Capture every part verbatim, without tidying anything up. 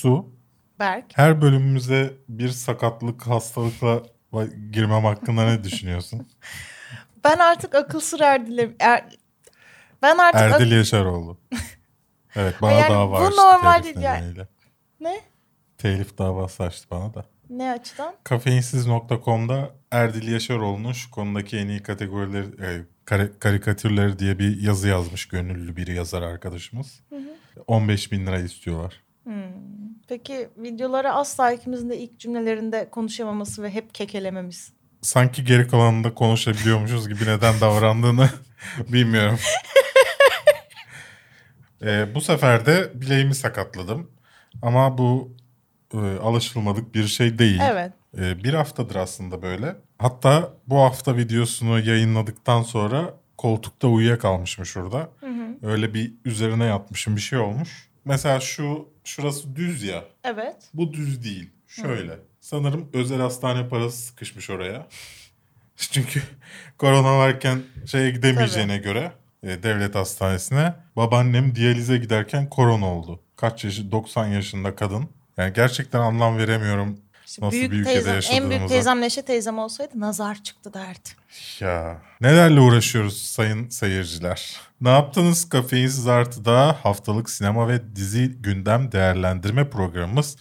Su. Berk. Her bölümümüze bir sakatlık, hastalıkla girmem hakkında ne düşünüyorsun? Ben artık akıl sır Erdil'e... Er, ben artık... Erdil Yaşaroğlu. Evet, bana yani daha var. Bu normal değil yani. Ne? Telif davası açtı bana da. Ne açıdan? Kafeinsiz nokta com'da Erdil Yaşaroğlu'nun şu konudaki en iyi kategorileri, e, kar- karikatürleri diye bir yazı yazmış gönüllü bir yazar arkadaşımız. Hı hı. on beş bin lira istiyorlar. Hmm. Peki videolara asla ikimizin de ilk cümlelerinde konuşamaması ve hep kekelememiz. Sanki geri kalanında konuşabiliyormuşuz gibi neden davrandığını bilmiyorum. e, bu sefer de bileğimi sakatladım. Ama bu e, alışılmadık bir şey değil. Evet. E, bir haftadır aslında böyle. Hatta bu hafta videosunu yayınladıktan sonra koltukta uyuyakalmışım şurada. Hı hı. Öyle bir üzerine yatmışım, bir şey olmuş. Mesela şu şurası düz ya. Evet. Bu düz değil. Şöyle. Hı. Sanırım özel hastane parası sıkışmış oraya. Çünkü korona varken şeye gidemeyeceğine Tabii. göre e, devlet hastanesine. Babaannem diyalize giderken korona oldu. Kaç yaşı? doksan yaşında kadın. Yani gerçekten anlam veremiyorum işte nasıl büyük bir ülkede teyzem, yaşadığımıza. En büyük teyzem Neşe teyzem olsaydı nazar çıktı derdi. Ya nelerle uğraşıyoruz sayın seyirciler. Ne yaptınız? Kafeinsiz Artı'da haftalık sinema ve dizi gündem değerlendirme programımız.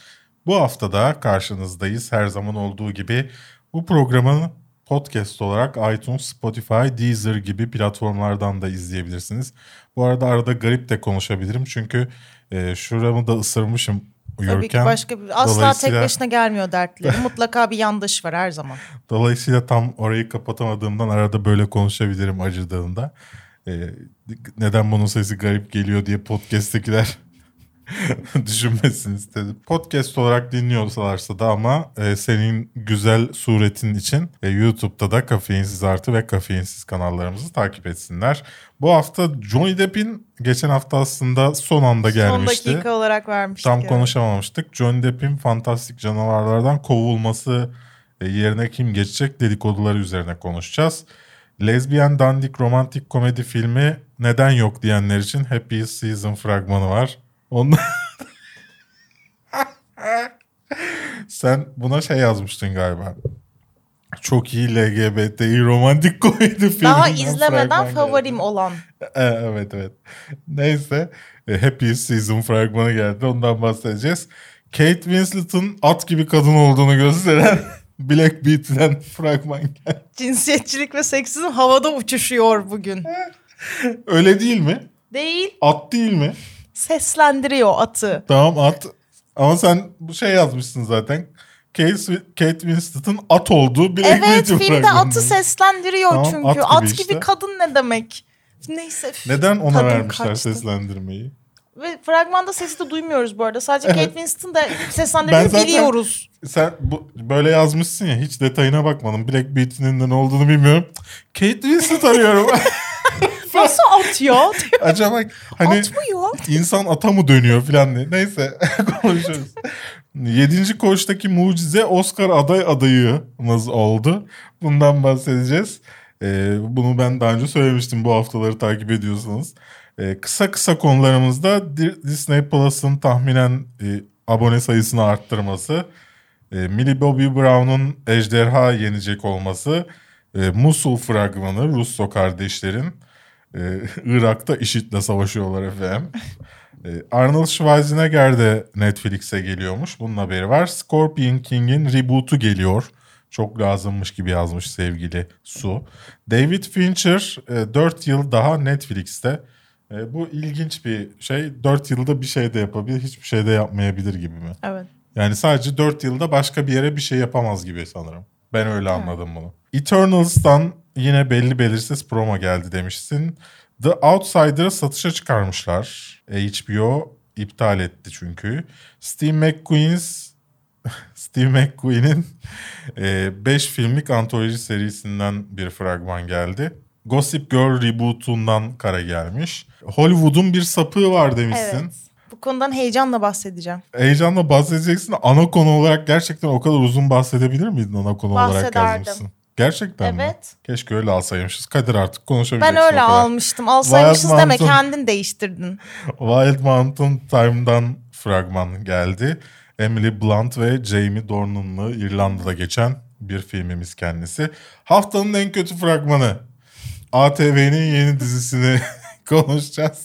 Bu hafta da karşınızdayız. Her zaman olduğu gibi bu programın podcast olarak iTunes, Spotify, Deezer gibi platformlardan da izleyebilirsiniz. Bu arada arada garip de konuşabilirim çünkü e, şuramı da ısırmışım uyurken. Tabii ki başka bir, asla tek başına gelmiyor dertleri. Mutlaka bir yandaş var her zaman. Dolayısıyla tam orayı kapatamadığımdan arada böyle konuşabilirim acıdığında. E, neden bunun sesi garip geliyor diye podcast'tekiler... düşünmesin istedim. Podcast olarak dinliyorsalarsa da ama e, senin güzel suretin için e, YouTube'da da Kafeinsiz Artı ve Kafeinsiz kanallarımızı takip etsinler. Bu hafta Johnny Depp'in geçen hafta aslında son anda gelmişti. Son dakika olarak vermiştik. Tam yani. Konuşamamıştık. Johnny Depp'in fantastik canavarlardan kovulması e, yerine kim geçecek dedikoduları üzerine konuşacağız. Lezbiyen dandik romantik komedi filmi neden yok diyenler için Happy Season fragmanı var. Ondan... Sen buna şey yazmıştın galiba. Çok iyi L G B T İ romantik komedi filmi. Daha izlemeden favorim geldi. Olan. Evet evet. Neyse. Happy Season fragmanı geldi. Ondan bahsedeceğiz. Kate Winslet'ın at gibi kadın olduğunu gösteren Black Beauty'den fragman geldi. Cinsiyetçilik ve seksizm havada uçuşuyor bugün. Öyle değil mi? Değil. At değil mi? Seslendiriyor atı. Tamam at. Ama sen bu şey yazmışsın zaten. Kate, Kate Winslet'ın at olduğu bir evet, Black Beauty filmde atı seslendiriyor tamam, çünkü. At gibi, at gibi işte. Kadın ne demek? Neyse. Neden ona vermişler kaçtı. Seslendirmeyi? Ve fragmanda sesi de duymuyoruz bu arada. Sadece evet. Kate Winslet'ın da seslendirmeyi zaten, biliyoruz. Sen bu, böyle yazmışsın ya hiç detayına bakmadım. Black Beauty'nin de ne olduğunu bilmiyorum. Kate Winslet arıyorum. Nasıl at ya? Acaba hani insan ata mı dönüyor falan diye. Neyse konuşuyoruz. Yedinci Koğuş'taki Mucize Oscar aday adayımız oldu. Bundan bahsedeceğiz. Ee, bunu ben daha önce söylemiştim bu haftaları takip ediyorsanız. Ee, kısa kısa konularımızda Disney Plus'ın tahminen e, abone sayısını arttırması. E, Millie Bobby Brown'un ejderha yenecek olması. E, Musul fragmanı Russo kardeşlerin. Ee, Irak'ta IŞİD'le savaşıyorlar efendim. Ee, Arnold Schwarzenegger de Netflix'e geliyormuş. Bunun haberi var. Scorpion King'in reboot'u geliyor. Çok lazımmış gibi yazmış sevgili Su. David Fincher e, dört yıl daha Netflix'te. E, bu ilginç bir şey. dört yılda bir şey de yapabilir, hiçbir şey de yapmayabilir gibi mi? Evet. Yani sadece dört yılda başka bir yere bir şey yapamaz gibi sanırım. Ben öyle anladım bunu. Eternals'tan yine belli belirsiz promo geldi demişsin. The Outsider'ı satışa çıkarmışlar. H B O iptal etti çünkü. Steve McQueen's Steve McQueen'in beş filmlik antoloji serisinden bir fragman geldi. Gossip Girl reboot'undan kara gelmiş. Hollywood'un bir sapığı var demişsin. Evet. Bu konudan heyecanla bahsedeceğim. Heyecanla bahsedeceksin. Ana konu olarak gerçekten o kadar uzun bahsedebilir miydin ana konu Bahsederdim. Olarak yazmışsın? Gerçekten evet. mi? Keşke öyle alsaymışız. Kadir artık konuşabileceksin. Ben öyle almıştım. Alsaymışız deme, kendin değiştirdin. Wild Mountain Time'dan fragman geldi. Emily Blunt ve Jamie Dornan'lı İrlanda'da geçen bir filmimiz kendisi. Haftanın en kötü fragmanı. A T V'nin yeni dizisini konuşacağız.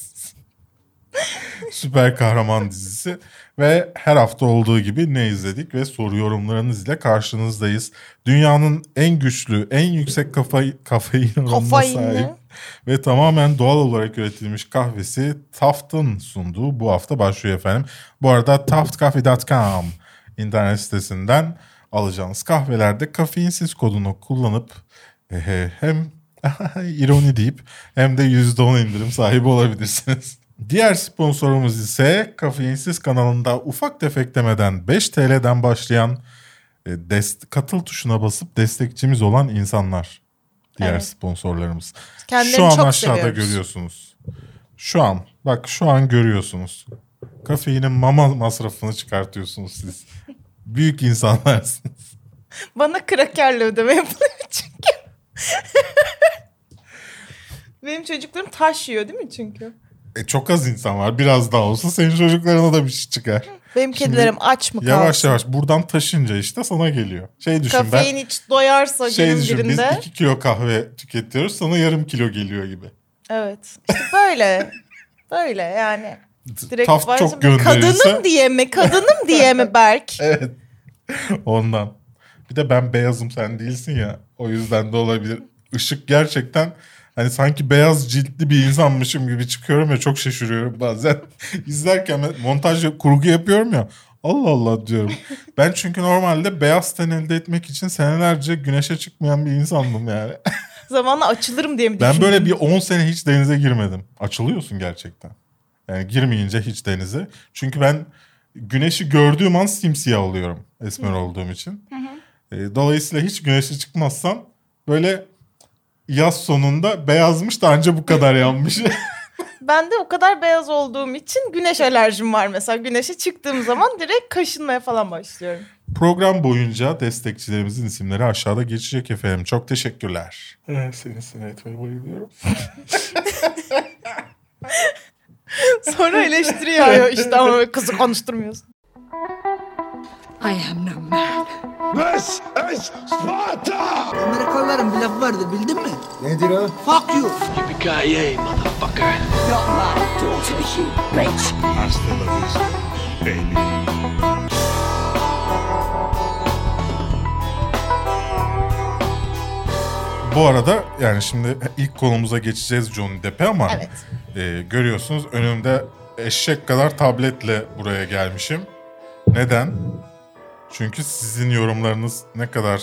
Süper kahraman dizisi. Ve her hafta olduğu gibi ne izledik ve soru yorumlarınızla karşınızdayız. Dünyanın en güçlü, en yüksek kafayı, kafein oranına sahip ve tamamen doğal olarak üretilmiş kahvesi Taft'ın sunduğu bu hafta başlıyor efendim. Bu arada taft coffee dot com internet sitesinden alacağınız kahvelerde kafeinsiz kodunu kullanıp e, hem ironi deyip hem de yüzde on indirim sahibi olabilirsiniz. Diğer sponsorumuz ise Kafeinsiz kanalında ufak tefek demeden beş Türk lirasından başlayan dest- katıl tuşuna basıp destekçimiz olan insanlar. Diğer evet. sponsorlarımız. Kendileri şu an çok aşağıda seviyoruz. Görüyorsunuz. Şu an bak şu an görüyorsunuz. Kafeinin mama masrafını çıkartıyorsunuz siz. Büyük insanlarsınız. Bana krakerle ödeme yapılıyor çünkü. Benim çocuklarım taş yiyor değil mi çünkü? E çok az insan var. Biraz daha olsa senin çocuklarına da bir şey çıkar. Benim kedilerim şimdi aç mı kalsın? Yavaş yavaş buradan taşınca işte sana geliyor. Şey düşün Kafein ben. Kafein hiç doyarsa şey günün düşün, birinde. Biz iki kilo kahve tüketiyoruz. Sana yarım kilo geliyor gibi. Evet. İşte böyle. böyle yani. Direkt Taft çok gönderirse. Kadınım diye mi? Kadınım diye mi Berk? Evet. Ondan. Bir de ben beyazım sen değilsin ya. O yüzden de olabilir. Işık gerçekten... Hani sanki beyaz ciltli bir insanmışım gibi çıkıyorum ya, çok şaşırıyorum bazen. İzlerken montaj kurgu yapıyorum ya. Allah Allah diyorum. Ben çünkü normalde beyaz ten elde etmek için senelerce güneşe çıkmayan bir insandım yani. Zamanla açılırım diye mi düşündün? Ben böyle bir on sene hiç denize girmedim. Açılıyorsun gerçekten. Yani girmeyince hiç denize. Çünkü ben güneşi gördüğüm an simsiyah oluyorum. Esmer olduğum için. Dolayısıyla hiç güneşe çıkmazsam böyle... Yaz sonunda beyazmış da anca bu kadar yanmış. Ben de o kadar beyaz olduğum için güneş alerjim var mesela. Güneşe çıktığım zaman direkt kaşınmaya falan başlıyorum. Program boyunca destekçilerimizin isimleri aşağıda geçecek efendim. Çok teşekkürler. Evet, seni seni etmeye bayılıyorum. Sonra eleştiriyor işte ama kızı konuşturmuyorsun. I am no man. This is Sparta! Amerikalıların bir lafı vardı, bildin mi? Nedir o? Fuck you! Yippee-ki-yay, motherfucker! Don't lie to all the shit, bitch! Hasta la vista, baby. Bu arada yani şimdi ilk konumuza geçeceğiz Johnny Depp'e ama... Evet. E, görüyorsunuz önümde eşek kadar tabletle buraya gelmişim. Neden? Çünkü sizin yorumlarınız ne kadar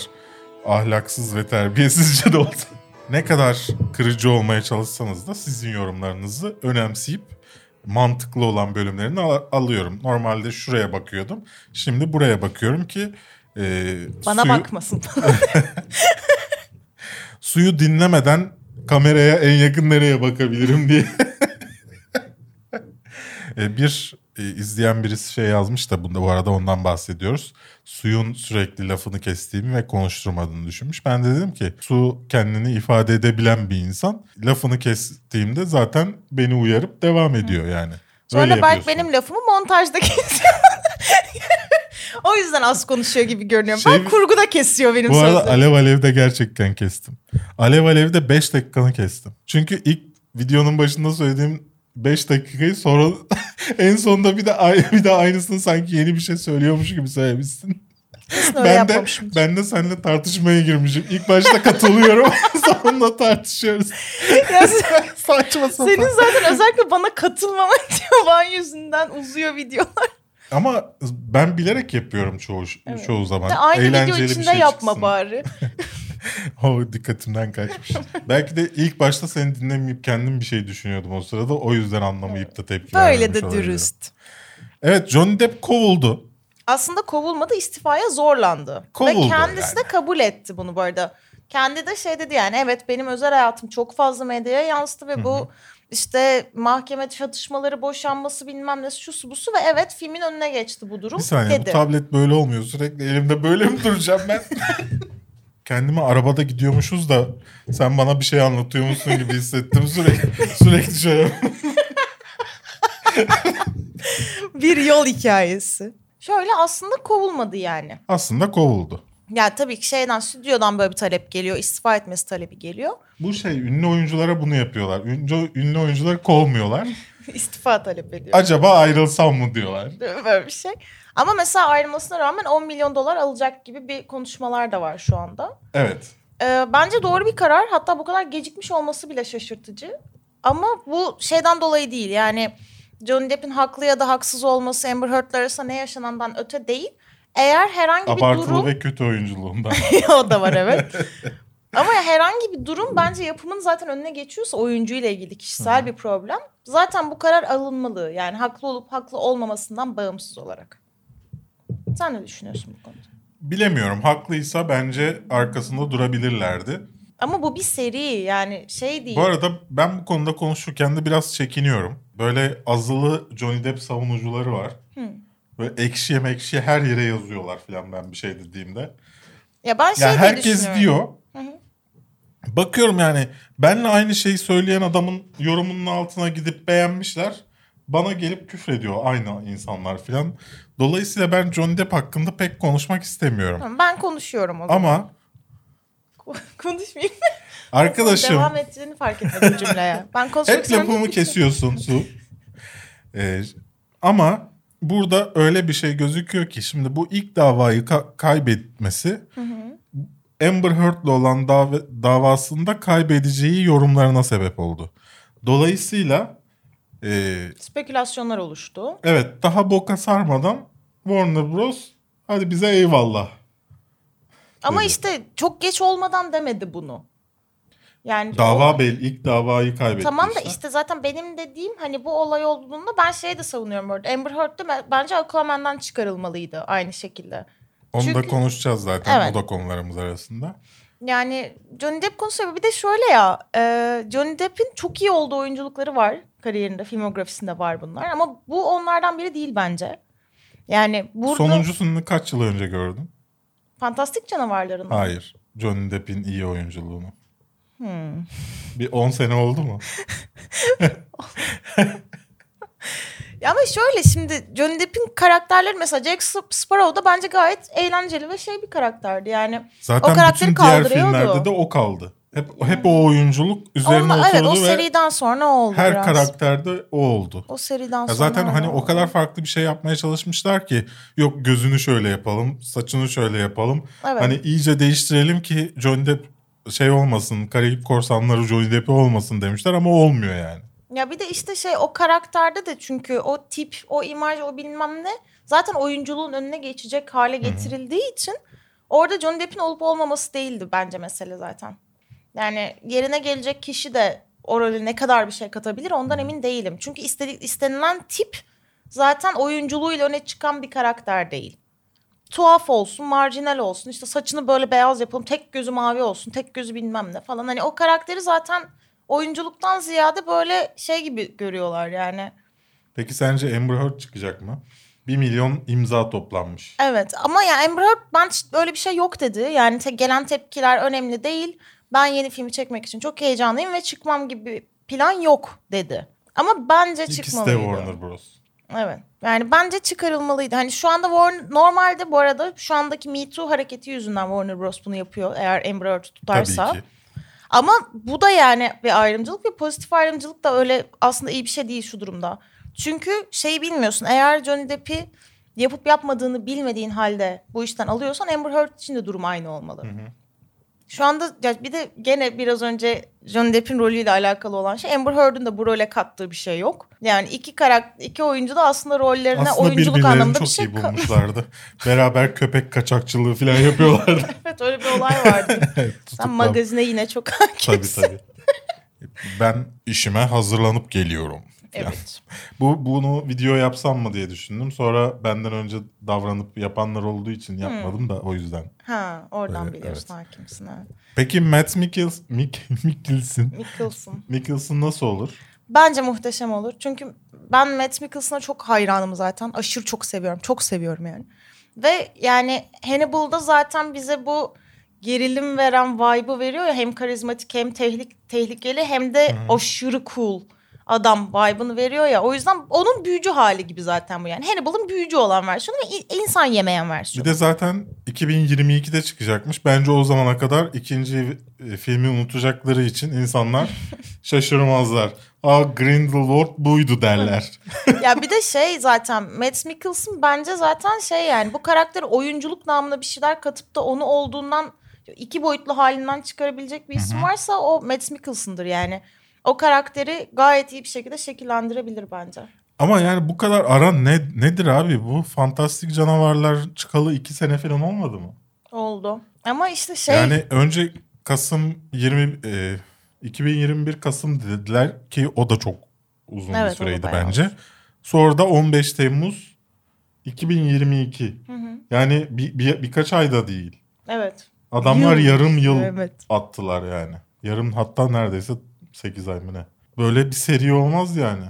ahlaksız ve terbiyesizce de olsa, ne kadar kırıcı olmaya çalışsanız da sizin yorumlarınızı önemseyip mantıklı olan bölümlerini al- alıyorum. Normalde şuraya bakıyordum. Şimdi buraya bakıyorum ki... E, Bana suyu... bakmasın. Suyu dinlemeden kameraya en yakın nereye bakabilirim diye. e, bir... İzleyen birisi şey yazmış da bunda bu arada ondan bahsediyoruz. Suyun sürekli lafını kestiğimi ve konuşturmadığını düşünmüş. Ben de dedim ki su kendini ifade edebilen bir insan. Lafını kestiğimde zaten beni uyarıp devam ediyor yani. Sonra Berk benim lafımı montajda kesiyor. O yüzden az konuşuyor gibi görünüyorum. Şey, ben kurguda kesiyor benim sözlerim. Bu arada sözlerim. Alev Alev'de gerçekten kestim. Alev Alev'de beş dakikanı kestim. Çünkü ilk videonun başında söylediğim beş dakikayı sonra en sonunda bir de bir daha aynısını sanki yeni bir şey söylüyormuş gibi söylemişsin. Ben de ben de seninle tartışmaya girmişim. İlk başta katılıyorum, sonra tartışıyoruz. Saçma sapan. Senin zaten özellikle bana katılmaman diyor ban yüzünden uzuyor videolar. Ama ben bilerek yapıyorum çoğu evet. çoğu zaman. De aynı eğlenceli video içinde şey yapma çıksın. Bari. O dikkatimden kaçmış. Belki de ilk başta seni dinlemeyip kendim bir şey düşünüyordum o sırada. O yüzden anlamayıp da tepki vermiş olabilirim. Böyle de dürüst. Evet, Johnny Depp kovuldu. Aslında kovulmadı, istifaya zorlandı. Kovuldu. Ve kendisi yani. de kabul etti bunu bu arada. Kendi de şey dedi yani evet benim özel hayatım çok fazla medyaya yansıdı ve Hı-hı. bu işte mahkeme çatışmaları, boşanması bilmem ne şusu busu ve evet filmin önüne geçti bu durum. Bir saniye dedi. Bu tablet böyle olmuyor sürekli elimde böyle mi duracağım ben? kendimi arabada gidiyormuşuz da sen bana bir şey anlatıyormuşsun gibi hissettim sürekli sürekli şöyle. Bir yol hikayesi. Şöyle aslında kovulmadı yani. Aslında kovuldu. Ya tabii ki şeyden, stüdyodan böyle bir talep geliyor. İstifa etmesi talebi geliyor. Bu şey, ünlü oyunculara bunu yapıyorlar. Ünlü, ünlü oyuncuları kovmuyorlar. İstifa talep ediyor. Acaba ayrılsam mı diyorlar. Böyle bir şey. Ama mesela ayrılmasına rağmen on milyon dolar alacak gibi bir konuşmalar da var şu anda. Evet. Ee, bence doğru bir karar. Hatta bu kadar gecikmiş olması bile şaşırtıcı. Ama bu şeyden dolayı değil. Yani Johnny Depp'in haklı ya da haksız olması, Amber Heard'la arasında ne yaşanandan öte değil. Eğer herhangi bir abartılı durum... Abartılı ve kötü oyunculuğundan. O da var, evet. Ama herhangi bir durum bence yapımın zaten önüne geçiyorsa oyuncuyla ilgili kişisel Hı-hı. bir problem. Zaten bu karar alınmalı. Yani haklı olup haklı olmamasından bağımsız olarak. Sen ne düşünüyorsun bu konuda? Bilemiyorum. Haklıysa bence arkasında durabilirlerdi. Ama bu bir seri yani, şey değil. Bu arada ben bu konuda konuşurken de biraz çekiniyorum. Böyle azılı Johnny Depp savunucuları var. Hı. Böyle ekşiye mekşiye her yere yazıyorlar falan ben bir şey dediğimde. Ya ben şey yani diye herkes diyor. Hı hı. Bakıyorum yani benle aynı şeyi söyleyen adamın yorumunun altına gidip beğenmişler. Bana gelip küfrediyor aynı insanlar falan. Dolayısıyla ben Johnny Depp hakkında pek konuşmak istemiyorum. Tamam, ben konuşuyorum o zaman. Ama. Konuşmayayım mı? Arkadaşım. Devam ettiğini fark etmedim cümleye. Ben konuşmak hep lafımı kesiyorsun Su. Ee, ama... Burada öyle bir şey gözüküyor ki şimdi bu ilk davayı ka- kaybetmesi hı hı. Amber Heard'la olan dav- davasında kaybedeceği yorumlarına sebep oldu. Dolayısıyla e, spekülasyonlar oluştu. Evet, daha boka sarmadan Warner Bros. Hadi bize eyvallah. Ama dedi. İşte çok geç olmadan demedi bunu. Yani dava o... belli, ilk davayı kaybetti. Tamam da işte. işte zaten benim dediğim hani bu olay olduğunda ben şeyi de savunuyorum orada. Amber Heard de bence Aquaman'dan çıkarılmalıydı aynı şekilde. Onu Çünkü... da konuşacağız zaten evet. O da konularımız arasında. Yani Johnny Depp konusu bir de şöyle ya. E, Johnny Depp'in çok iyi olduğu oyunculukları var kariyerinde, filmografisinde var bunlar. Ama bu onlardan biri değil bence. Yani burada... Sonuncusunu kaç yıl önce gördün? Fantastik Canavarları'nın. Hayır, Johnny Depp'in iyi oyunculuğunu. Hmm. Bir on sene oldu mu? Ama şöyle şimdi Johnny Depp'in karakterleri mesela Jack Sparrow'da bence gayet eğlenceli ve şey bir karakterdi yani. Zaten o karakteri bütün diğer filmlerde de o kaldı. Hep hep o oyunculuk üzerine oturdu evet, o ve seriden sonra oldu. Her biraz. Karakterde o oldu. O seriden sonra. Zaten hani oldu. O kadar farklı bir şey yapmaya çalışmışlar ki yok gözünü şöyle yapalım, saçını şöyle yapalım. Evet. Hani iyice değiştirelim ki Johnny Depp şey olmasın, Karayip Korsanları Johnny Depp'i olmasın demişler ama olmuyor yani. Ya bir de işte şey o karakterde de çünkü o tip, o imaj, o bilmem ne zaten oyunculuğun önüne geçecek hale getirildiği Hı-hı. için orada Johnny Depp'in olup olmaması değildi bence mesele zaten. Yani yerine gelecek kişi de o rolü ne kadar bir şey katabilir ondan Hı-hı. emin değilim. Çünkü istedik, istenilen tip zaten oyunculuğuyla öne çıkan bir karakter değil. Tuhaf olsun, marjinal olsun, işte saçını böyle beyaz yapalım, tek gözü mavi olsun, tek gözü bilmem ne falan. Hani o karakteri zaten oyunculuktan ziyade böyle şey gibi görüyorlar yani. Peki sence Amber Heard çıkacak mı? Bir milyon imza toplanmış. Evet ama ya Amber Heard ben böyle bir şey yok dedi. Yani te- gelen tepkiler önemli değil. Ben yeni filmi çekmek için çok heyecanlıyım ve çıkmam gibi plan yok dedi. Ama bence İkisi çıkmalıydı. İkisi de Warner Bros. Evet. Yani bence çıkarılmalıydı. Hani şu anda Warner, normalde bu arada şu andaki Me Too hareketi yüzünden Warner Bros bunu yapıyor eğer Amber Heard tutarsa. Tabii ki. Ama bu da yani bir ayrımcılık ve pozitif ayrımcılık da öyle aslında iyi bir şey değil şu durumda. Çünkü şeyi bilmiyorsun, eğer Johnny Depp'i yapıp yapmadığını bilmediğin halde bu işten alıyorsan Amber Heard için de durum aynı olmalı. Hı hı. Şu anda bir de gene biraz önce Johnny Depp'in rolüyle alakalı olan şey Amber Heard'ın da bu role kattığı bir şey yok. Yani iki karakter, iki oyuncu da aslında rollerine aslında oyunculuk anlamında bir şey kattılar. Aslında birbirlerini çok iyi bulmuşlardı. Beraber köpek kaçakçılığı falan yapıyorlardı. Evet öyle bir olay vardı. Evet, sen magazine yine çok hakimsin. Tabii tabii. Ben işime hazırlanıp geliyorum. Evet. Yani, bu bunu video yapsam mı diye düşündüm. Sonra benden önce davranıp yapanlar olduğu için yapmadım hmm. da o yüzden. Ha, oradan evet, biliyorsun evet. Hakimsin. Evet. Peki Mads Mikkels, Mik, Mikkelsen. Mikkelsen. Mikkelsen nasıl olur? Bence muhteşem olur. Çünkü ben Mads Mikkelsen'a çok hayranım zaten. Aşırı çok seviyorum. Çok seviyorum yani. Ve yani Hannibal'da zaten bize bu gerilim veren vibe'ı veriyor ya, hem karizmatik hem tehlik, tehlikeli hem de hmm. aşırı cool adam vibe'ını veriyor ya. O yüzden onun büyücü hali gibi zaten bu yani. Hannibal'ın büyücü olan versiyonu ve insan yemeyen versiyonu. Bir de zaten iki bin yirmi ikide çıkacakmış. Bence o zamana kadar ikinci filmi unutacakları için insanlar şaşırmazlar. Aa, Grindelwald buydu derler. Ya bir de şey zaten Mads Mikkelsen bence zaten şey yani bu karakteri oyunculuk namına bir şeyler katıp da onu olduğundan iki boyutlu halinden çıkarabilecek bir isim varsa o Mads Mikkelsen'dır yani. O karakteri gayet iyi bir şekilde şekillendirebilir bence. Ama yani bu kadar ara ne, nedir abi? Bu fantastik canavarlar çıkalı iki sene falan olmadı mı? Oldu. Ama işte şey... Yani önce Kasım yirmi e, iki bin yirmi bir Kasım dediler ki o da çok uzun evet, bir süreydi bence. Sonra da on beş Temmuz iki bin yirmi iki. Hı hı. Yani bir, bir, birkaç ayda değil. Evet. Adamlar yıl. yarım yıl evet. attılar yani. Yarım hatta neredeyse... sekiz ay mı ne? Böyle bir seri olmaz yani.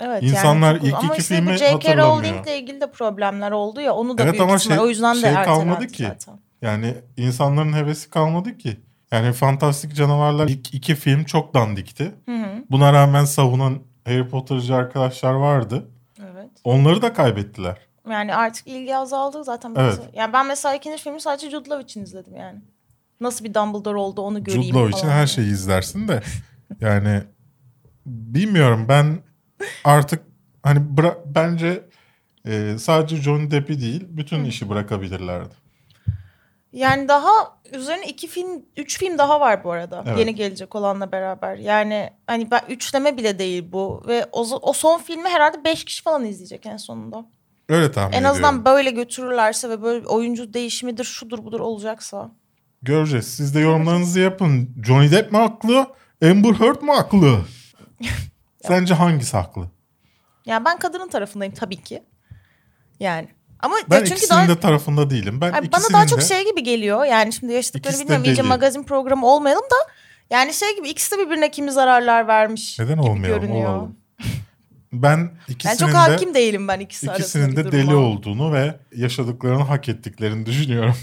Evet. İnsanlar yani, ilk iki filmi hatırlamıyor. Ama işte J K. Rowling ile ilgili de problemler oldu ya. Onu da evet, büyük ihtimal. Şey, o yüzden şey de ertelendi ki, zaten. Yani insanların hevesi kalmadı ki. Yani fantastik canavarlar ilk iki film çok dandikti. Hı hı. Buna rağmen savunan Harry Potter'cı arkadaşlar vardı. Evet. Onları da kaybettiler. Yani artık ilgi azaldı zaten. Evet. Yani ben mesela ikinci filmi sadece Jude Law için izledim yani. Nasıl bir Dumbledore oldu onu göreyim Jude Law için yani. Her şeyi izlersin de... Yani bilmiyorum ben artık hani bıra- bence e, sadece Johnny Depp'i değil bütün işi bırakabilirlerdi. Yani daha üzerine iki film, üç film daha var bu arada evet. yeni gelecek olanla beraber. Yani hani ben üçleme bile değil bu ve o, o son filmi herhalde beş kişi falan izleyecek en sonunda. Öyle tahmin ediyorum. En azından böyle götürürlerse ve böyle oyuncu değişimidir şudur budur olacaksa. Göreceğiz. Siz de yorumlarınızı yapın. Johnny Depp mi haklı? Amber Heard mı haklı? Sence hangisi haklı? Yani ben kadının tarafındayım tabii ki. Yani ama ben çünkü ikisinin daha... de tarafında değilim. Ben yani bana daha çok de... şey gibi geliyor. Yani şimdi yaşadıklarını bilmiyorum. İyice magazin programı olmayalım da. Yani şey gibi ikisi de birbirine kimi zararlar vermiş neden gibi olmayalım, görünüyor. Olalım. Ben ikisinin ben çok de hakim değilim ben ikisi ikisinin de deli duruma. Olduğunu ve yaşadıklarını hak ettiklerini düşünüyorum.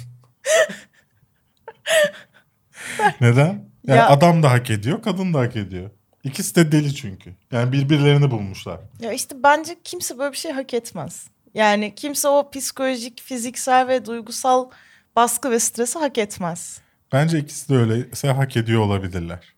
Neden? Yani ya, adam da hak ediyor, kadın da hak ediyor. İkisi de deli çünkü. Yani birbirlerini bulmuşlar. Ya işte bence kimse böyle bir şey hak etmez. Yani kimse o psikolojik, fiziksel ve duygusal baskı ve stresi hak etmez. Bence ikisi de öyleyse hak ediyor olabilirler.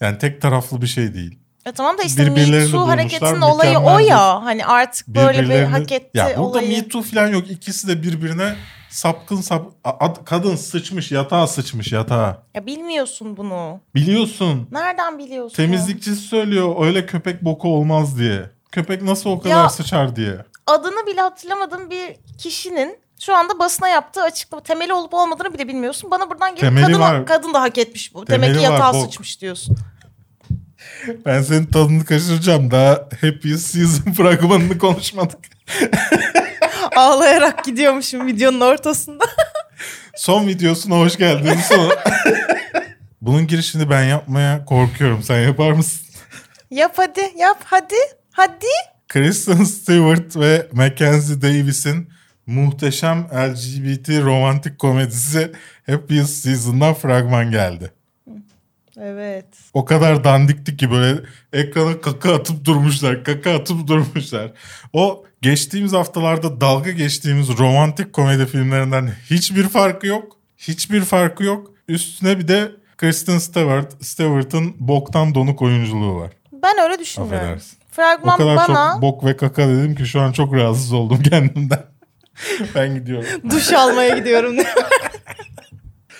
Yani tek taraflı bir şey değil. Ya tamam da işte Me Too hareketinin olayı o ya. Hani artık böyle bir hak etti ya, burada olayı. Me Too falan yok. İkisi de birbirine sapkın sap... Ad, kadın sıçmış yatağa sıçmış yatağa. Ya bilmiyorsun bunu. Biliyorsun. Nereden biliyorsun? Temizlikçisi söylüyor öyle köpek boku olmaz diye. Köpek nasıl o kadar ya, sıçar diye. Adını bile hatırlamadığım bir kişinin şu anda basına yaptığı açıklama. Temeli olup olmadığını bile bilmiyorsun. Bana buradan gelip kadın, kadın da hak etmiş bu. Temeli demek ki yatağa var, sıçmış diyorsun. Ben senin tadını kaçıracağım. Daha Happy Season fragmanını konuşmadık. Ağlayarak gidiyormuşum videonun ortasında. Son videosuna hoş geldin. Son. Bunun girişini ben yapmaya korkuyorum. Sen yapar mısın? Yap hadi. Yap hadi. Hadi. Kristen Stewart ve Mackenzie Davis'in muhteşem L G B T romantik komedisi Happy Season'dan fragman geldi. Evet. O kadar dandikti ki böyle ekrana kaka atıp durmuşlar. Kaka atıp durmuşlar. O geçtiğimiz haftalarda dalga geçtiğimiz romantik komedi filmlerinden hiçbir farkı yok. Hiçbir farkı yok. Üstüne bir de Kristen Stewart, Stewart'ın boktan donuk oyunculuğu var. Ben öyle düşünüyorum. Affedersin. Fragman o kadar bana... çok bok ve kaka dedim ki şu an çok rahatsız oldum kendimden. Ben gidiyorum. Duş almaya gidiyorum.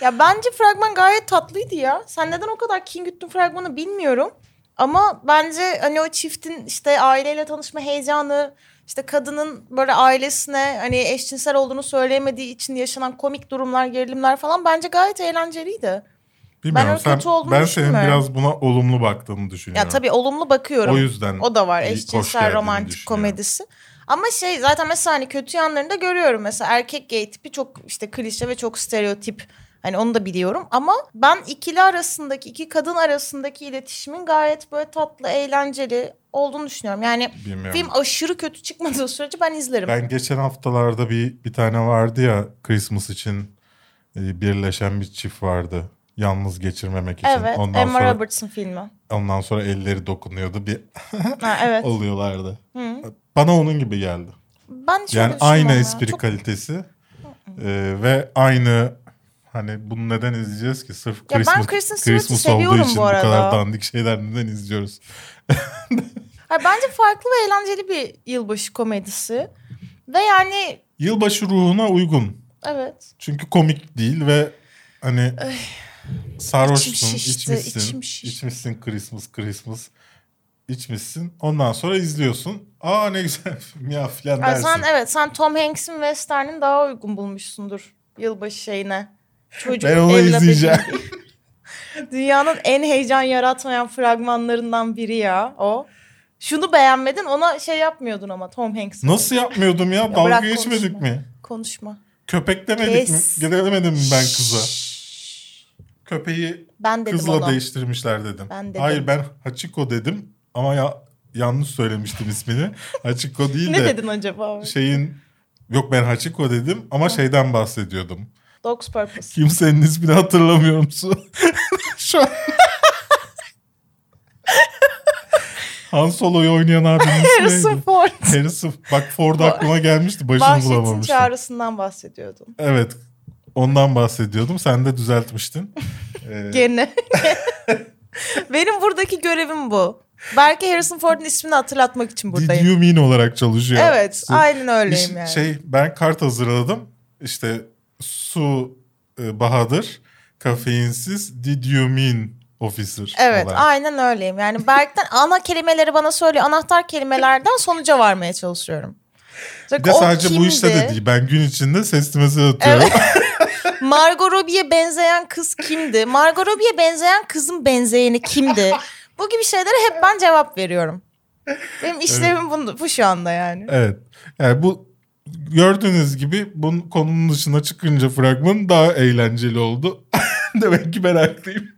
Ya bence fragman gayet tatlıydı ya. Sen neden o kadar kin güttün fragmanı bilmiyorum. Ama bence hani o çiftin işte aileyle tanışma heyecanı, işte kadının böyle ailesine hani eşcinsel olduğunu söyleyemediği için yaşanan komik durumlar, gerilimler falan bence gayet eğlenceliydi. Bilmiyorum, ben sen, kötü olduğunu ben senin biraz buna olumlu baktığını düşünüyorum. Ya tabii olumlu bakıyorum. O yüzden. O da var eşcinsel romantik komedisi. Ama şey zaten mesela hani kötü yanlarını da görüyorum. Mesela erkek gay tipi çok işte klişe ve çok stereotip. Hani onu da biliyorum ama ben ikili arasındaki, iki kadın arasındaki iletişimin gayet böyle tatlı, eğlenceli olduğunu düşünüyorum. Yani bilmiyorum, film aşırı kötü çıkmadığı sürece ben izlerim. Ben geçen haftalarda bir bir tane vardı ya Christmas için birleşen bir çift vardı. Yalnız geçirmemek için. Evet, ondan Emma sonra, Robertson filmi. Ondan sonra elleri dokunuyordu bir ha, evet. oluyorlardı. Hı. Bana onun gibi geldi. Ben yani aynı espri çok... kalitesi e, ve aynı hani bunu neden izleyeceğiz ki? Sırf ya Christmas, ben Kristen Stewart'ı olduğu için bu, bu kadar dandik şeyler neden izliyoruz? Hayır, bence farklı ve eğlenceli bir yılbaşı komedisi ve yani... Yılbaşı ruhuna uygun. Evet. Çünkü komik değil ve hani Ay. sarhoşsun, içim şişti, içmişsin, içim içmişsin Christmas, Christmas, içmişsin. Ondan sonra izliyorsun. Aa ne güzel film ya filan dersin. Sen, evet sen Tom Hanks'in Western'in daha uygun bulmuşsundur yılbaşı şeyine. Çocuk ben onu izleyeceğim. Dünyanın en heyecan yaratmayan fragmanlarından biri ya o. Şunu beğenmedin ona şey yapmıyordun ama Tom Hanks. Nasıl yapmıyordum ya? ya Dalga geçmedik konuşma. mi? Konuşma. Köpek demedik Kes. mi? Gidemedim mi ben kıza? Şşş. Köpeği ben kızla ona. değiştirmişler dedim. Ben dedim. Hayır ben Hachiko dedim ama ya yanlış söylemiştim ismini. Hachiko değil ne de. Ne dedin acaba? Şeyin yok ben Hachiko dedim ama şeyden bahsediyordum. Dog's Purpose. Kimsenin ismini hatırlamıyorum. Şu an. Han Solo'yu oynayan abinin ismi Harrison Ford. Harrison Bak Ford aklıma gelmişti. Başını Bahşetin bulamamıştım. Bahşetin çağrısından bahsediyordum. Evet. Ondan bahsediyordum. Sen de düzeltmiştin. ee... Gene. Benim buradaki görevim bu. Belki Harrison Ford'un ismini hatırlatmak için buradayım. Did you mean olarak çalışıyor. Evet. So, aynen öyleyim iş, yani. Şey, ben kart hazırladım. İşte Su e, Bahadır. Kafeinsiz. Did you mean officer. Evet olarak. Aynen öyleyim. Yani Berk'ten ana kelimeleri bana söylüyor. Anahtar kelimelerden sonuca varmaya çalışıyorum. Bir de sadece kimdi? Bu işte de değil. Ben gün içinde sesli mesaj atıyorum. Evet. Margot Robbie'ye benzeyen kız kimdi? Margot Robbie'ye benzeyen kızın benzeyeni kimdi? Bu gibi şeylere hep ben cevap veriyorum. Benim işlevim evet. bu şu anda yani. Evet. Yani bu gördüğünüz gibi bunun konunun dışına çıkınca fragman daha eğlenceli oldu. Demek ki ben haklıyım.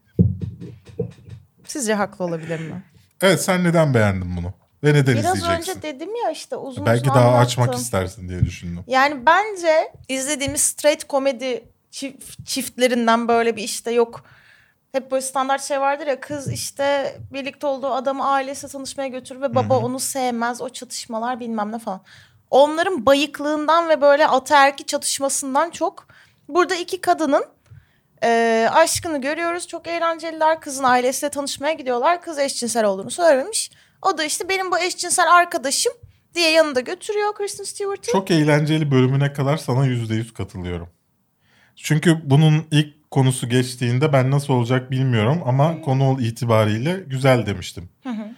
Sizce haklı olabilir mi? Evet sen neden beğendin bunu? Ve neden Biraz izleyeceksin? Biraz önce dedim ya işte uzun Belki uzun Belki daha anlattım. Açmak istersin diye düşündüm. Yani bence izlediğimiz straight komedi çift, çiftlerinden böyle bir işte yok. Hep böyle standart şey vardır ya kız işte birlikte olduğu adamı ailesiyle tanışmaya götürür ve baba Hı-hı. onu sevmez. O çatışmalar bilmem ne falan. Onların bayıklığından ve böyle ataerki çatışmasından çok burada iki kadının E, aşkını görüyoruz. Çok eğlenceliler. Kızın ailesiyle tanışmaya gidiyorlar. Kız eşcinsel olduğunu söylemiş. O da işte benim bu eşcinsel arkadaşım diye yanında götürüyor Kristen Stewart'ı. Çok eğlenceli bölümüne kadar sana yüzde yüz katılıyorum. Çünkü bunun ilk konusu geçtiğinde ben nasıl olacak bilmiyorum ama hmm. konu itibariyle güzel demiştim. Hı hı.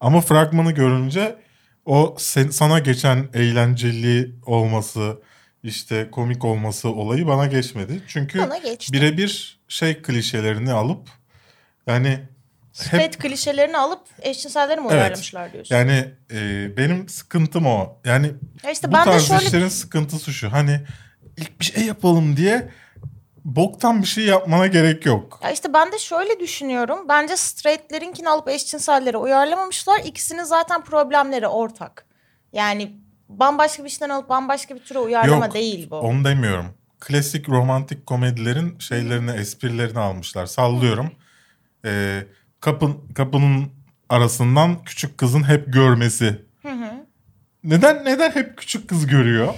Ama fragmanı görünce o sen, sana geçen eğlenceli olması... İşte komik olması olayı bana geçmedi. Çünkü birebir şey klişelerini alıp yani... Straight hep... klişelerini alıp eşcinselleri mi uyarlamışlar evet. diyorsun? Yani e, benim sıkıntım o. Yani ya işte bu ben tarz de şöyle... işlerin sıkıntısı şu. Hani ilk bir şey yapalım diye boktan bir şey yapmana gerek yok. Ya işte ben de şöyle düşünüyorum. Bence straightlerinkini alıp eşcinselleri uyarlamamışlar. İkisinin zaten problemleri ortak. Yani... Bambaşka bir şeyden alıp bambaşka bir türe uyarlama Yok, değil bu. Yok onu demiyorum. Klasik romantik komedilerin şeylerini, esprilerini almışlar. Sallıyorum. Ee, kapın, kapının arasından küçük kızın hep görmesi. Hı hı. Neden neden hep küçük kız görüyor?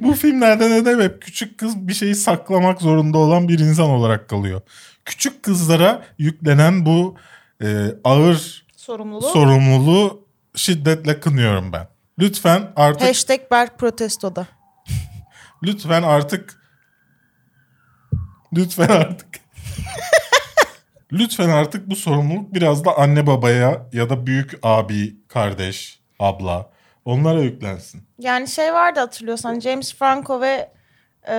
Bu filmlerde neden hep küçük kız bir şeyi saklamak zorunda olan bir insan olarak kalıyor. Küçük kızlara yüklenen bu e, ağır sorumluluğu... sorumluluğu şiddetle kınıyorum ben. Lütfen artık... Hashtag Berk protestoda. Lütfen artık... Lütfen artık... Lütfen artık bu sorumluluk biraz da anne babaya ya da büyük abi, kardeş, abla onlara yüklensin. Yani şey vardı hatırlıyorsan James Franco ve e,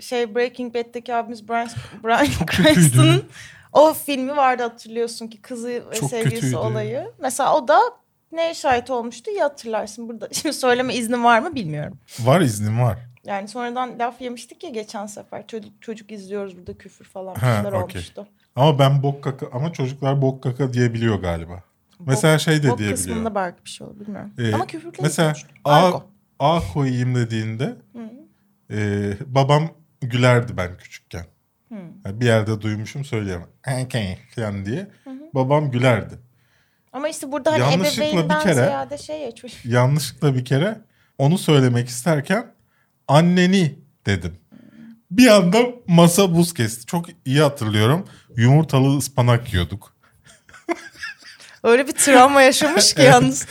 şey Breaking Bad'deki abimiz Bryan, Bryan Cranston'ın o filmi vardı hatırlıyorsun ki kızı ve Çok sevgilisi kötüydü. Olayı. Mesela o da neye şahit olmuştu ya hatırlarsın burada. Şimdi söyleme iznim var mı bilmiyorum. Var iznim var. Yani sonradan laf yemiştik ya geçen sefer. Çocuk, çocuk izliyoruz burada küfür falan ha, şeyler okay. olmuştu. Ama ben bok kaka ama çocuklar bok kaka diyebiliyor galiba. Bok, mesela şey de diyebiliyor. Bok kısmında belki bir şey olur bilmiyorum. Ee, ama küfürle mesela A, A koyayım dediğinde e, babam gülerdi ben küçükken. Hmm. Yani bir yerde duymuşum söyleyemem. Enkey falan diye. Hı hı. Babam gülerdi. Ama işte burada hani ebeveyinden kere, ziyade şey ya. Yanlışlıkla bir kere onu söylemek isterken anneni dedim. Bir anda masa buz kesti. Çok iyi hatırlıyorum. Yumurtalı ıspanak yiyorduk. Öyle bir travma yaşamış ki yalnız.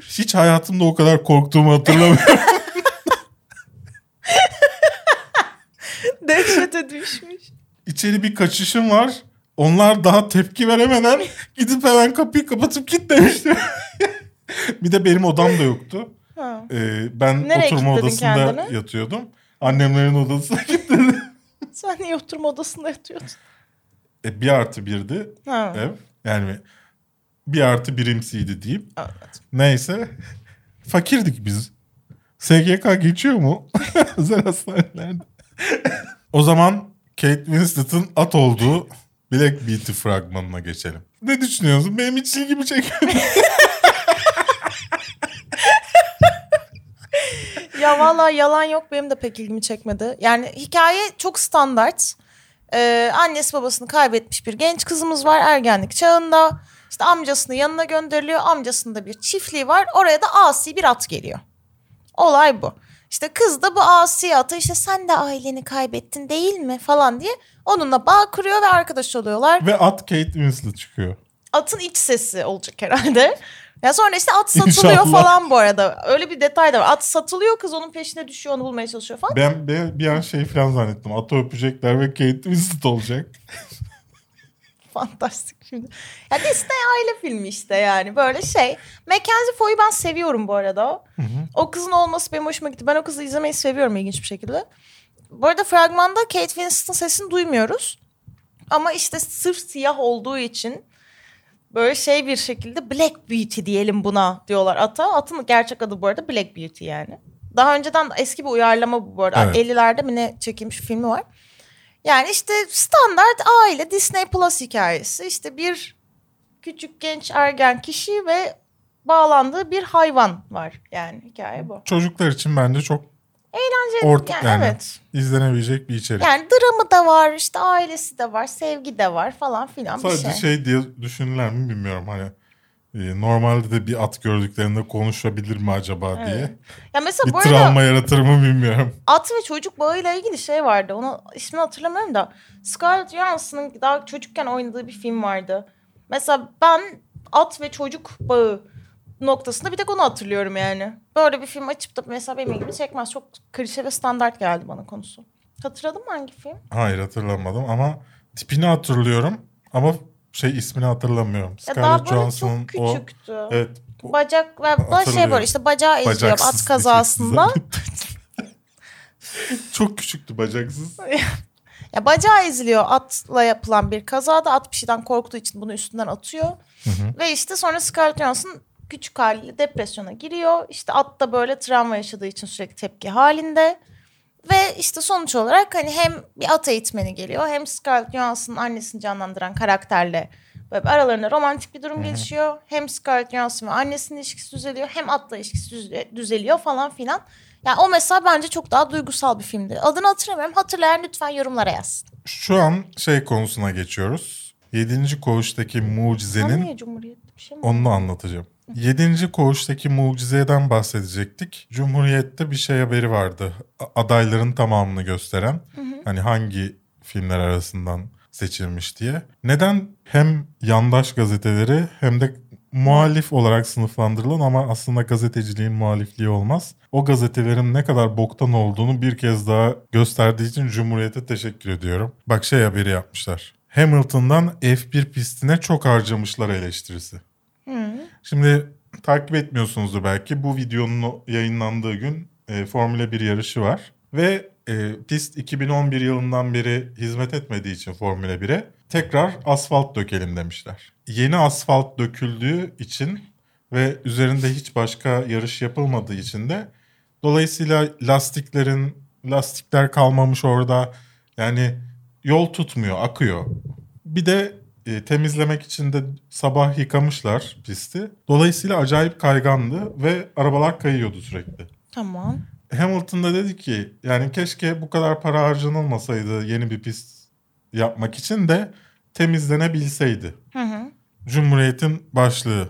Hiç hayatımda o kadar korktuğumu hatırlamıyorum. Dehşete düşmüş. İçeri bir kaçışım var. Onlar daha tepki veremeden gidip hemen kapıyı kapatıp git demiştim. Bir de benim odam da yoktu. Ee, ben nereye oturma odasında kendini? Yatıyordum. Annemlerin odasına gittim. Sen niye oturma odasında yatıyordun? E, bir artı birdi ha. Ev. Yani bir artı birimsiydi diyeyim. Evet. Neyse. Fakirdik biz. S G K geçiyor mu? Özel hastanelerde. O zaman Kate Winslet'ın at olduğu Black Beauty fragmanına geçelim. Ne düşünüyorsun? Benim hiç ilgimi çekiyor. Ya vallahi yalan yok, benim de pek ilgimi çekmedi. Yani hikaye çok standart. Ee, annesi babasını kaybetmiş bir genç kızımız var ergenlik çağında. İşte amcasını yanına gönderiliyor. Amcasında bir çiftliği var. Oraya da asi bir at geliyor. Olay bu. İşte kız da bu asi atı işte sen de aileni kaybettin değil mi falan diye onunla bağ kuruyor ve arkadaş oluyorlar. Ve at Kate Winslet çıkıyor. Atın iç sesi olacak herhalde. Ya sonra işte at satılıyor İnşallah. Falan bu arada. Öyle bir detay da var. At satılıyor, kız onun peşine düşüyor, onu bulmaya çalışıyor falan. Ben, ben bir an şey falan zannettim. Atı öpecekler ve Kate Winslet olacak. Fantastik şimdi. Ya Disney aile filmi işte yani böyle şey. Mackenzie Foy'u ben seviyorum bu arada. Hı hı. O kızın olması benim hoşuma gitti. Ben o kızı izlemeyi seviyorum ilginç bir şekilde. Bu arada fragmanda Kate Winslet'ın sesini duymuyoruz. Ama işte sırf siyah olduğu için böyle şey bir şekilde Black Beauty diyelim buna diyorlar ata. Atın gerçek adı bu arada Black Beauty yani. Daha önceden eski bir uyarlama bu, bu arada. Evet. ellilerde mi ne çekilmiş filmi var. Yani işte standart aile Disney Plus hikayesi. İşte bir küçük genç ergen kişi ve bağlandığı bir hayvan var. Yani hikaye bu. Çocuklar için bence çok eğlenceli. Orta, yani, yani evet. İzlenebilecek bir içerik. Yani dramı da var, işte ailesi de var, sevgi de var falan filan. Sadece bir şey. Sadece şey diye düşünürler mi bilmiyorum hani. Normalde de bir at gördüklerinde konuşabilir mi acaba diye. Evet. Ya mesela bir bu travma yaratır mı bilmiyorum. At ve çocuk bağıyla ilgili şey vardı. Onu ismini hatırlamıyorum da. Scarlett Johansson'ın daha çocukken oynadığı bir film vardı. Mesela ben at ve çocuk bağı noktasında bir tek onu hatırlıyorum yani. Böyle bir film açıp da mesela benim ilgimi çekmez. Çok klişe ve standart geldi bana konusu. Hatırladın mı hangi film? Hayır hatırlamadım ama tipini hatırlıyorum ama... Şey ismini hatırlamıyorum. Scarlett Johansson'un o evet o, bacakla şey böyle işte bacağı eziyor at kazasında. Çok küçüktü bacaksız. Ya bacağı eziliyor atla yapılan bir kazada. At bir şeyden korktuğu için bunu üstünden atıyor. Hı hı. Ve işte sonra Scarlett Johansson küçük haliyle depresyona giriyor. İşte at da böyle travma yaşadığı için sürekli tepki halinde. Ve işte sonuç olarak hani hem bir at eğitmeni geliyor hem Scarlett Johansson'ın annesini canlandıran karakterle böyle aralarında romantik bir durum gelişiyor. Hem Scarlett Johansson ve annesinin ilişkisi düzeliyor hem atla ilişkisi düzeliyor falan filan. Yani o mesela bence çok daha duygusal bir filmdi. Adını hatırlamıyorum. Hatırlayan lütfen yorumlara yazsın. Şu an şey konusuna geçiyoruz. Yedinci Koğuş'taki Mucize'nin... Şey onu anlatacağım. Yedinci Koğuş'taki Mucize'den bahsedecektik. Cumhuriyet'te bir şey haberi vardı. Adayların tamamını gösteren. Hı hı. Hani hangi filmler arasından seçilmiş diye. Neden hem yandaş gazeteleri hem de muhalif olarak sınıflandırılan ama aslında gazeteciliğin muhalifliği olmaz. O gazetelerin ne kadar boktan olduğunu bir kez daha gösterdiği için Cumhuriyet'e teşekkür ediyorum. Bak şey haberi yapmışlar. Hamilton'dan F bir pistine çok harcamışlar eleştirisi. Hmm. Şimdi takip etmiyorsunuzdur belki. Bu videonun yayınlandığı gün e, Formula bir yarışı var. Ve e, pist iki bin on bir yılından beri hizmet etmediği için Formula bire tekrar asfalt dökelim demişler. Yeni asfalt döküldüğü için ve üzerinde hiç başka yarış yapılmadığı için de dolayısıyla lastiklerin lastikler kalmamış orada. Yani yol tutmuyor, akıyor. Bir de e, temizlemek için de sabah yıkamışlar pisti. Dolayısıyla acayip kaygandı ve arabalar kayıyordu sürekli. Tamam. Hamilton'da dedi ki yani keşke bu kadar para harcanılmasaydı yeni bir pist yapmak için de temizlenebilseydi. Hı hı. Cumhuriyet'in başlığı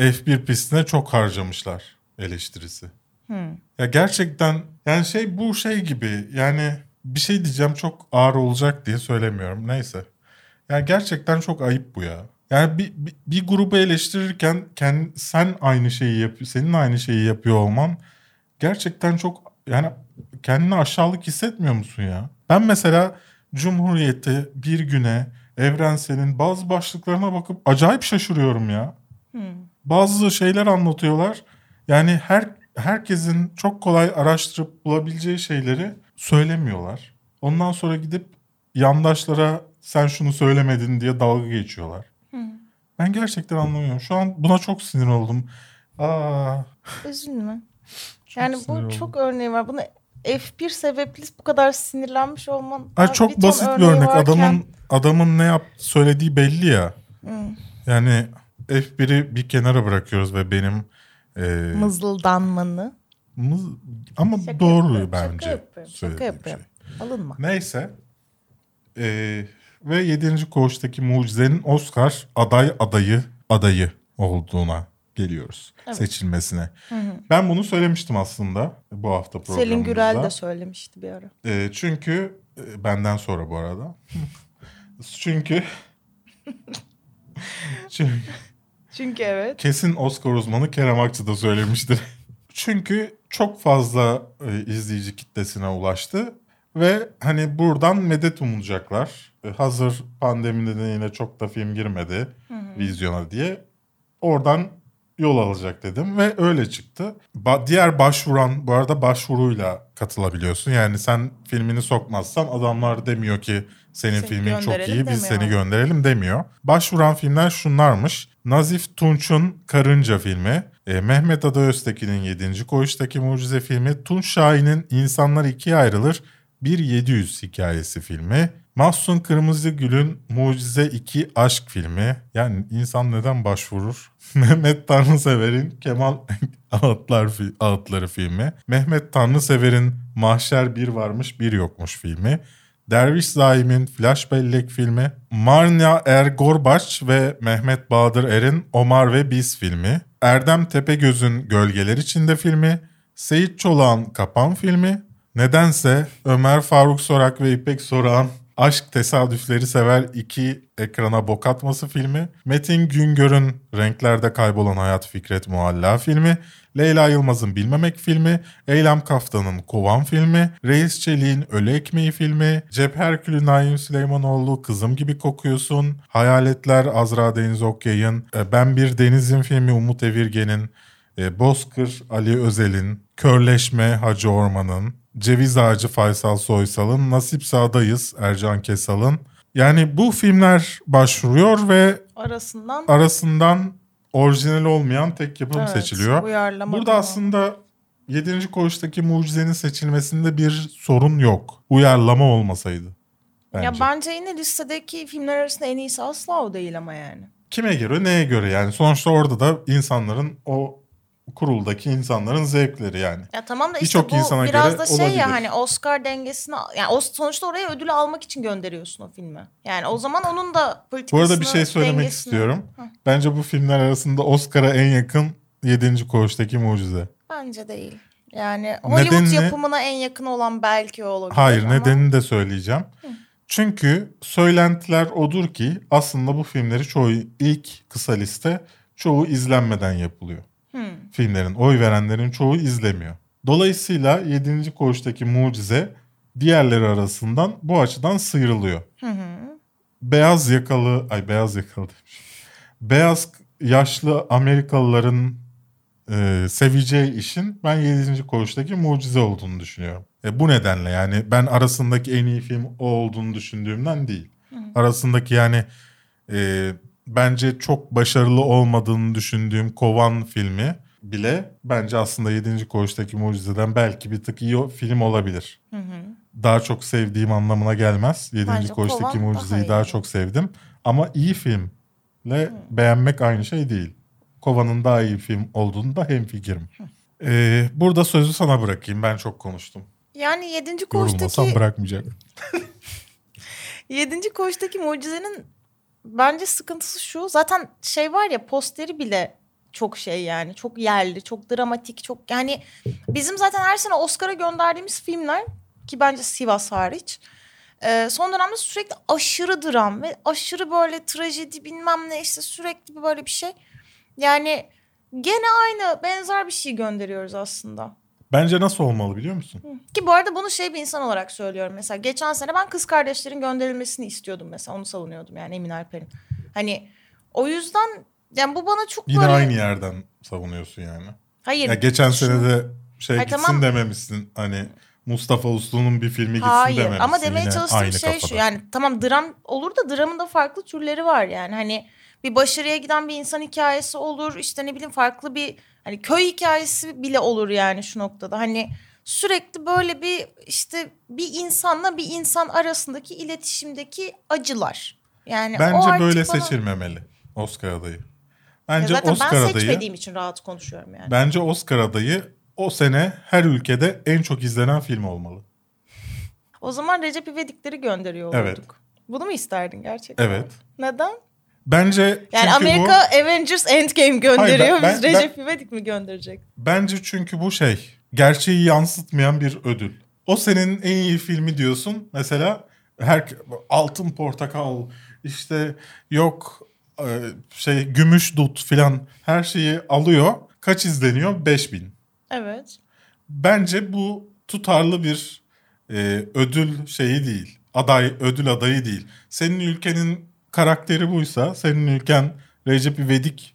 F bir pistine çok harcamışlar eleştirisi. Hı. Ya gerçekten yani şey bu şey gibi yani bir şey diyeceğim çok ağır olacak diye söylemiyorum neyse. Yani gerçekten çok ayıp bu ya. Yani bir, bir, bir grubu eleştirirken kend, sen aynı şeyi yapıyor, senin aynı şeyi yapıyor olman gerçekten çok yani kendini aşağılık hissetmiyor musun ya? Ben mesela Cumhuriyet'e bir güne Evrensel'in bazı başlıklarına bakıp acayip şaşırıyorum ya. Hmm. Bazı şeyler anlatıyorlar. Yani her herkesin çok kolay araştırıp bulabileceği şeyleri söylemiyorlar. Ondan sonra gidip yandaşlara sen şunu söylemedin diye dalga geçiyorlar. Hmm. Ben gerçekten anlamıyorum. Şu an buna çok sinir oldum. Aa. Üzülme. Çok yani bu oldum. Çok örneği var. Bunu F bir sebepli bu kadar sinirlenmiş olman. Ay, çok bir basit bir örnek. Varken... Adamın adamın ne yap söylediği belli ya. Hmm. Yani F biri bir kenara bırakıyoruz ve benim e... mızıldanmanı. Mız... Ama şaka doğru yapıyorum. Bence. Şaka yapıyorum. Şaka yapıyorum. Şey. Alınma. Neyse. Ee, ve Yedinci Koğuş'taki Mucize'nin Oscar aday adayı adayı olduğuna geliyoruz. Evet. Seçilmesine. Hı hı. Ben bunu söylemiştim aslında bu hafta programımızda. Selin Gürel de söylemişti bir ara. Ee, çünkü e, benden sonra bu arada. çünkü çünkü çünkü evet. Kesin Oscar uzmanı Kerem Akçı da söylemiştir. Çünkü çok fazla e, izleyici kitlesine ulaştı. Ve hani buradan medet umulacaklar. Ee, hazır pandemide de yine çok da film girmedi hı hı. vizyona diye. Oradan yol alacak dedim ve öyle çıktı. Ba- diğer başvuran bu arada başvuruyla katılabiliyorsun. Yani sen filmini sokmazsan adamlar demiyor ki senin seni filmin çok iyi demiyor. Biz seni gönderelim demiyor. Başvuran filmler şunlarmış. Nazif Tunç'un Karınca filmi. E, Mehmet Ada Öztekin'in Yedinci Koğuş'taki Mucize filmi. Tunç Şahin'in İnsanlar İkiye Ayrılır. bin yedi yüz hikayesi filmi. Mahsun Kırmızıgül'ün Mucize iki Aşk filmi. Yani insan neden başvurur? Mehmet Tanrısever'in Kemal Ağıtlar fi- Ağıtları filmi. Mehmet Tanrısever'in Mahşer Bir Varmış Bir Yokmuş filmi. Derviş Zaim'in Flash Bellek filmi. Marnia Ergorbaç ve Mehmet Bahadır Er'in Omar ve Biz filmi. Erdem Tepegöz'ün Gölgeler İçinde filmi. Seyit Çolak'ın Kapan filmi. Nedense Ömer Faruk Sorak ve İpek Sorak'ın Aşk Tesadüfleri Sever iki Ekrana Bok Atması filmi, Metin Güngör'ün Renklerde Kaybolan Hayat Fikret Mualla filmi, Leyla Yılmaz'ın Bilmemek filmi, Eylem Kaftan'ın Kovan filmi, Reis Çelik'in Ölü Ekmeği filmi, Cebherkül'ün Naim Süleymanoğlu Kızım Gibi Kokuyorsun, Hayaletler Azra Deniz Okyay'ın, Ben Bir Deniz'in filmi Umut Evirgen'in, Bozkır Ali Özel'in, Körleşme Hacı Orman'ın, Ceviz Ağacı Faysal Soysal'ın, Nasip Sağdayız Ercan Kesal'ın. Yani bu filmler başvuruyor ve arasından arasından orijinal olmayan tek yapım evet, seçiliyor. Burada ama. Aslında Yedinci Koğuş'taki Mucize'nin seçilmesinde bir sorun yok. Uyarlama olmasaydı. Bence. Ya bence yine listedeki filmler arasında en iyisi asla o değil ama yani. Kime göre neye göre yani sonuçta orada da insanların o... Kuruldaki insanların zevkleri yani. Ya tamam da işte bu biraz da şey olabilir. Ya hani Oscar dengesini yani o sonuçta oraya ödül almak için gönderiyorsun o filmi. Yani o zaman onun da politikasını. Bu arada bir şey söylemek dengesini... istiyorum. Heh. Bence bu filmler arasında Oscar'a en yakın Yedinci Koğuş'taki Mucize. Bence değil. Yani Hollywood nedenini... yapımına en yakın olan belki o olabilir. Hayır ama... nedenini de söyleyeceğim. Hı. Çünkü söylentiler odur ki aslında bu filmleri çoğu ilk kısa liste çoğu izlenmeden yapılıyor. Hmm. Filmlerin, oy verenlerin çoğu izlemiyor. Dolayısıyla Yedinci Koğuş'taki Mucize diğerleri arasından bu açıdan sıyrılıyor. Hı hı. Beyaz yakalı, ay beyaz yakalı demiş. Beyaz yaşlı Amerikalıların e, seveceği işin ben Yedinci Koğuş'taki Mucize olduğunu düşünüyorum. E, bu nedenle yani ben arasındaki en iyi film o olduğunu düşündüğümden değil. Hı hı. Arasındaki yani... E, bence çok başarılı olmadığını düşündüğüm Kovan filmi bile bence aslında Yedinci Koğuş'taki Mucize'den belki bir tık iyi film olabilir. Hı hı. Daha çok sevdiğim anlamına gelmez. Yedinci Koğuş'taki Mucize'yi daha, daha çok sevdim. Ama iyi filmle hı. beğenmek aynı şey değil. Kovan'ın daha iyi film olduğunu da hemfikirim. Ee, burada sözü sana bırakayım. Ben çok konuştum. Yani yedinci Koğuş'taki... Yorulmasam bırakmayacak. yedinci Koğuş'taki Mucize'nin bence sıkıntısı şu. Zaten şey var ya, posteri bile çok şey yani. Çok yerli, çok dramatik, çok... Yani bizim zaten her sene Oscar'a gönderdiğimiz filmler, ki bence Sivas hariç, son dönemde sürekli aşırı dram ve aşırı böyle trajedi bilmem ne, işte sürekli böyle bir şey. Yani gene aynı benzer bir şey gönderiyoruz aslında. Bence nasıl olmalı biliyor musun? Ki bu arada bunu şey bir insan olarak söylüyorum. Mesela geçen sene ben Kız Kardeşler'in gönderilmesini istiyordum mesela. Onu savunuyordum yani, Emin Alper'in. Hani o yüzden yani bu bana çok Yine böyle... Yine aynı yerden savunuyorsun yani. Hayır. Ya geçen şu... sene de şey Hayır, gitsin tamam. dememişsin hani... Mustafa Uslu'nun bir filmi gitsin Hayır, dememişsin. Hayır ama demeye çalıştığım şey kafada. Şu yani tamam dram olur da dramın da farklı türleri var yani. Hani bir başarıya giden bir insan hikayesi olur, işte ne bileyim farklı bir hani köy hikayesi bile olur yani şu noktada. Hani sürekli böyle bir işte bir insanla bir insan arasındaki iletişimdeki acılar. Yani bence o böyle bana... seçilmemeli Oscar adayı. Bence zaten Oscar ben seçmediğim adayı, için rahat konuşuyorum yani. Bence Oscar adayı o sene her ülkede en çok izlenen film olmalı. O zaman Recep İvedikleri gönderiyor olurduk. Evet. Bunu mu isterdin gerçekten? Evet. Neden? Bence yani çünkü Amerika bu... Avengers Endgame gönderiyor. Hayır, ben, biz ben, Recep ben... İvedik mi gönderecek? Bence çünkü bu şey, gerçeği yansıtmayan bir ödül. O senenin en iyi filmi diyorsun. Mesela her Altın Portakal, işte yok şey Gümüş Dut filan her şeyi alıyor. Kaç izleniyor? beş bin. Evet. Bence bu tutarlı bir e, ödül şeyi değil. Aday, ödül adayı değil. Senin ülkenin karakteri buysa, senin ülken Recep İvedik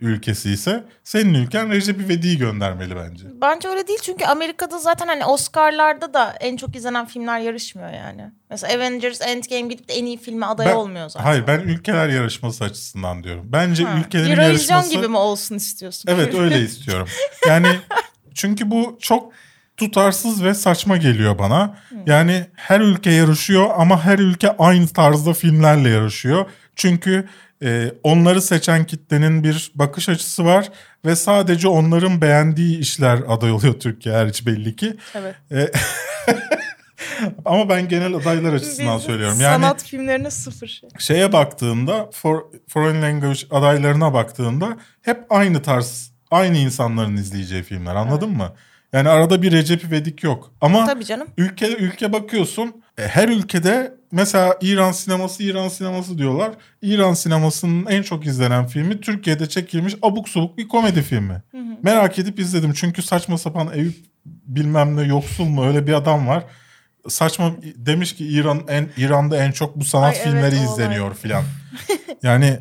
ülkesi ise senin ülken Recep İvedik'i göndermeli bence. Bence öyle değil çünkü Amerika'da zaten hani Oscar'larda da en çok izlenen filmler yarışmıyor yani. Mesela Avengers Endgame gidip de en iyi filme aday ben, olmuyor zaten. Hayır ben ülkeler yarışması açısından diyorum. Bence ha. ülkelerin Eurovision yarışması... Eurovision gibi mi olsun istiyorsun? Evet öyle istiyorum. Yani çünkü bu çok tutarsız ve saçma geliyor bana. Yani her ülke yarışıyor ama her ülke aynı tarzda filmlerle yarışıyor. Çünkü... Ee, onları seçen kitlenin bir bakış açısı var ve sadece onların beğendiği işler aday oluyor Türkiye hariç belli ki. Evet. Ee, ama ben genel adaylar açısından söylüyorum. Yani sanat filmlerine sıfır. Şeye baktığında, for, foreign language adaylarına baktığında hep aynı tarz, aynı insanların izleyeceği filmler, anladın evet. mı? Yani arada bir Recep İvedik yok. Ama tabii canım. Ülke ülke bakıyorsun, her ülkede mesela İran sineması, İran sineması diyorlar. İran sinemasının en çok izlenen filmi Türkiye'de çekilmiş abuk subuk bir komedi filmi. Hı hı. Merak edip izledim çünkü saçma sapan Eyüp bilmem ne yoksul mu öyle bir adam var. Saçma demiş ki İran en İran'da en çok bu sanat Ay, filmleri evet, izleniyor filan. Yani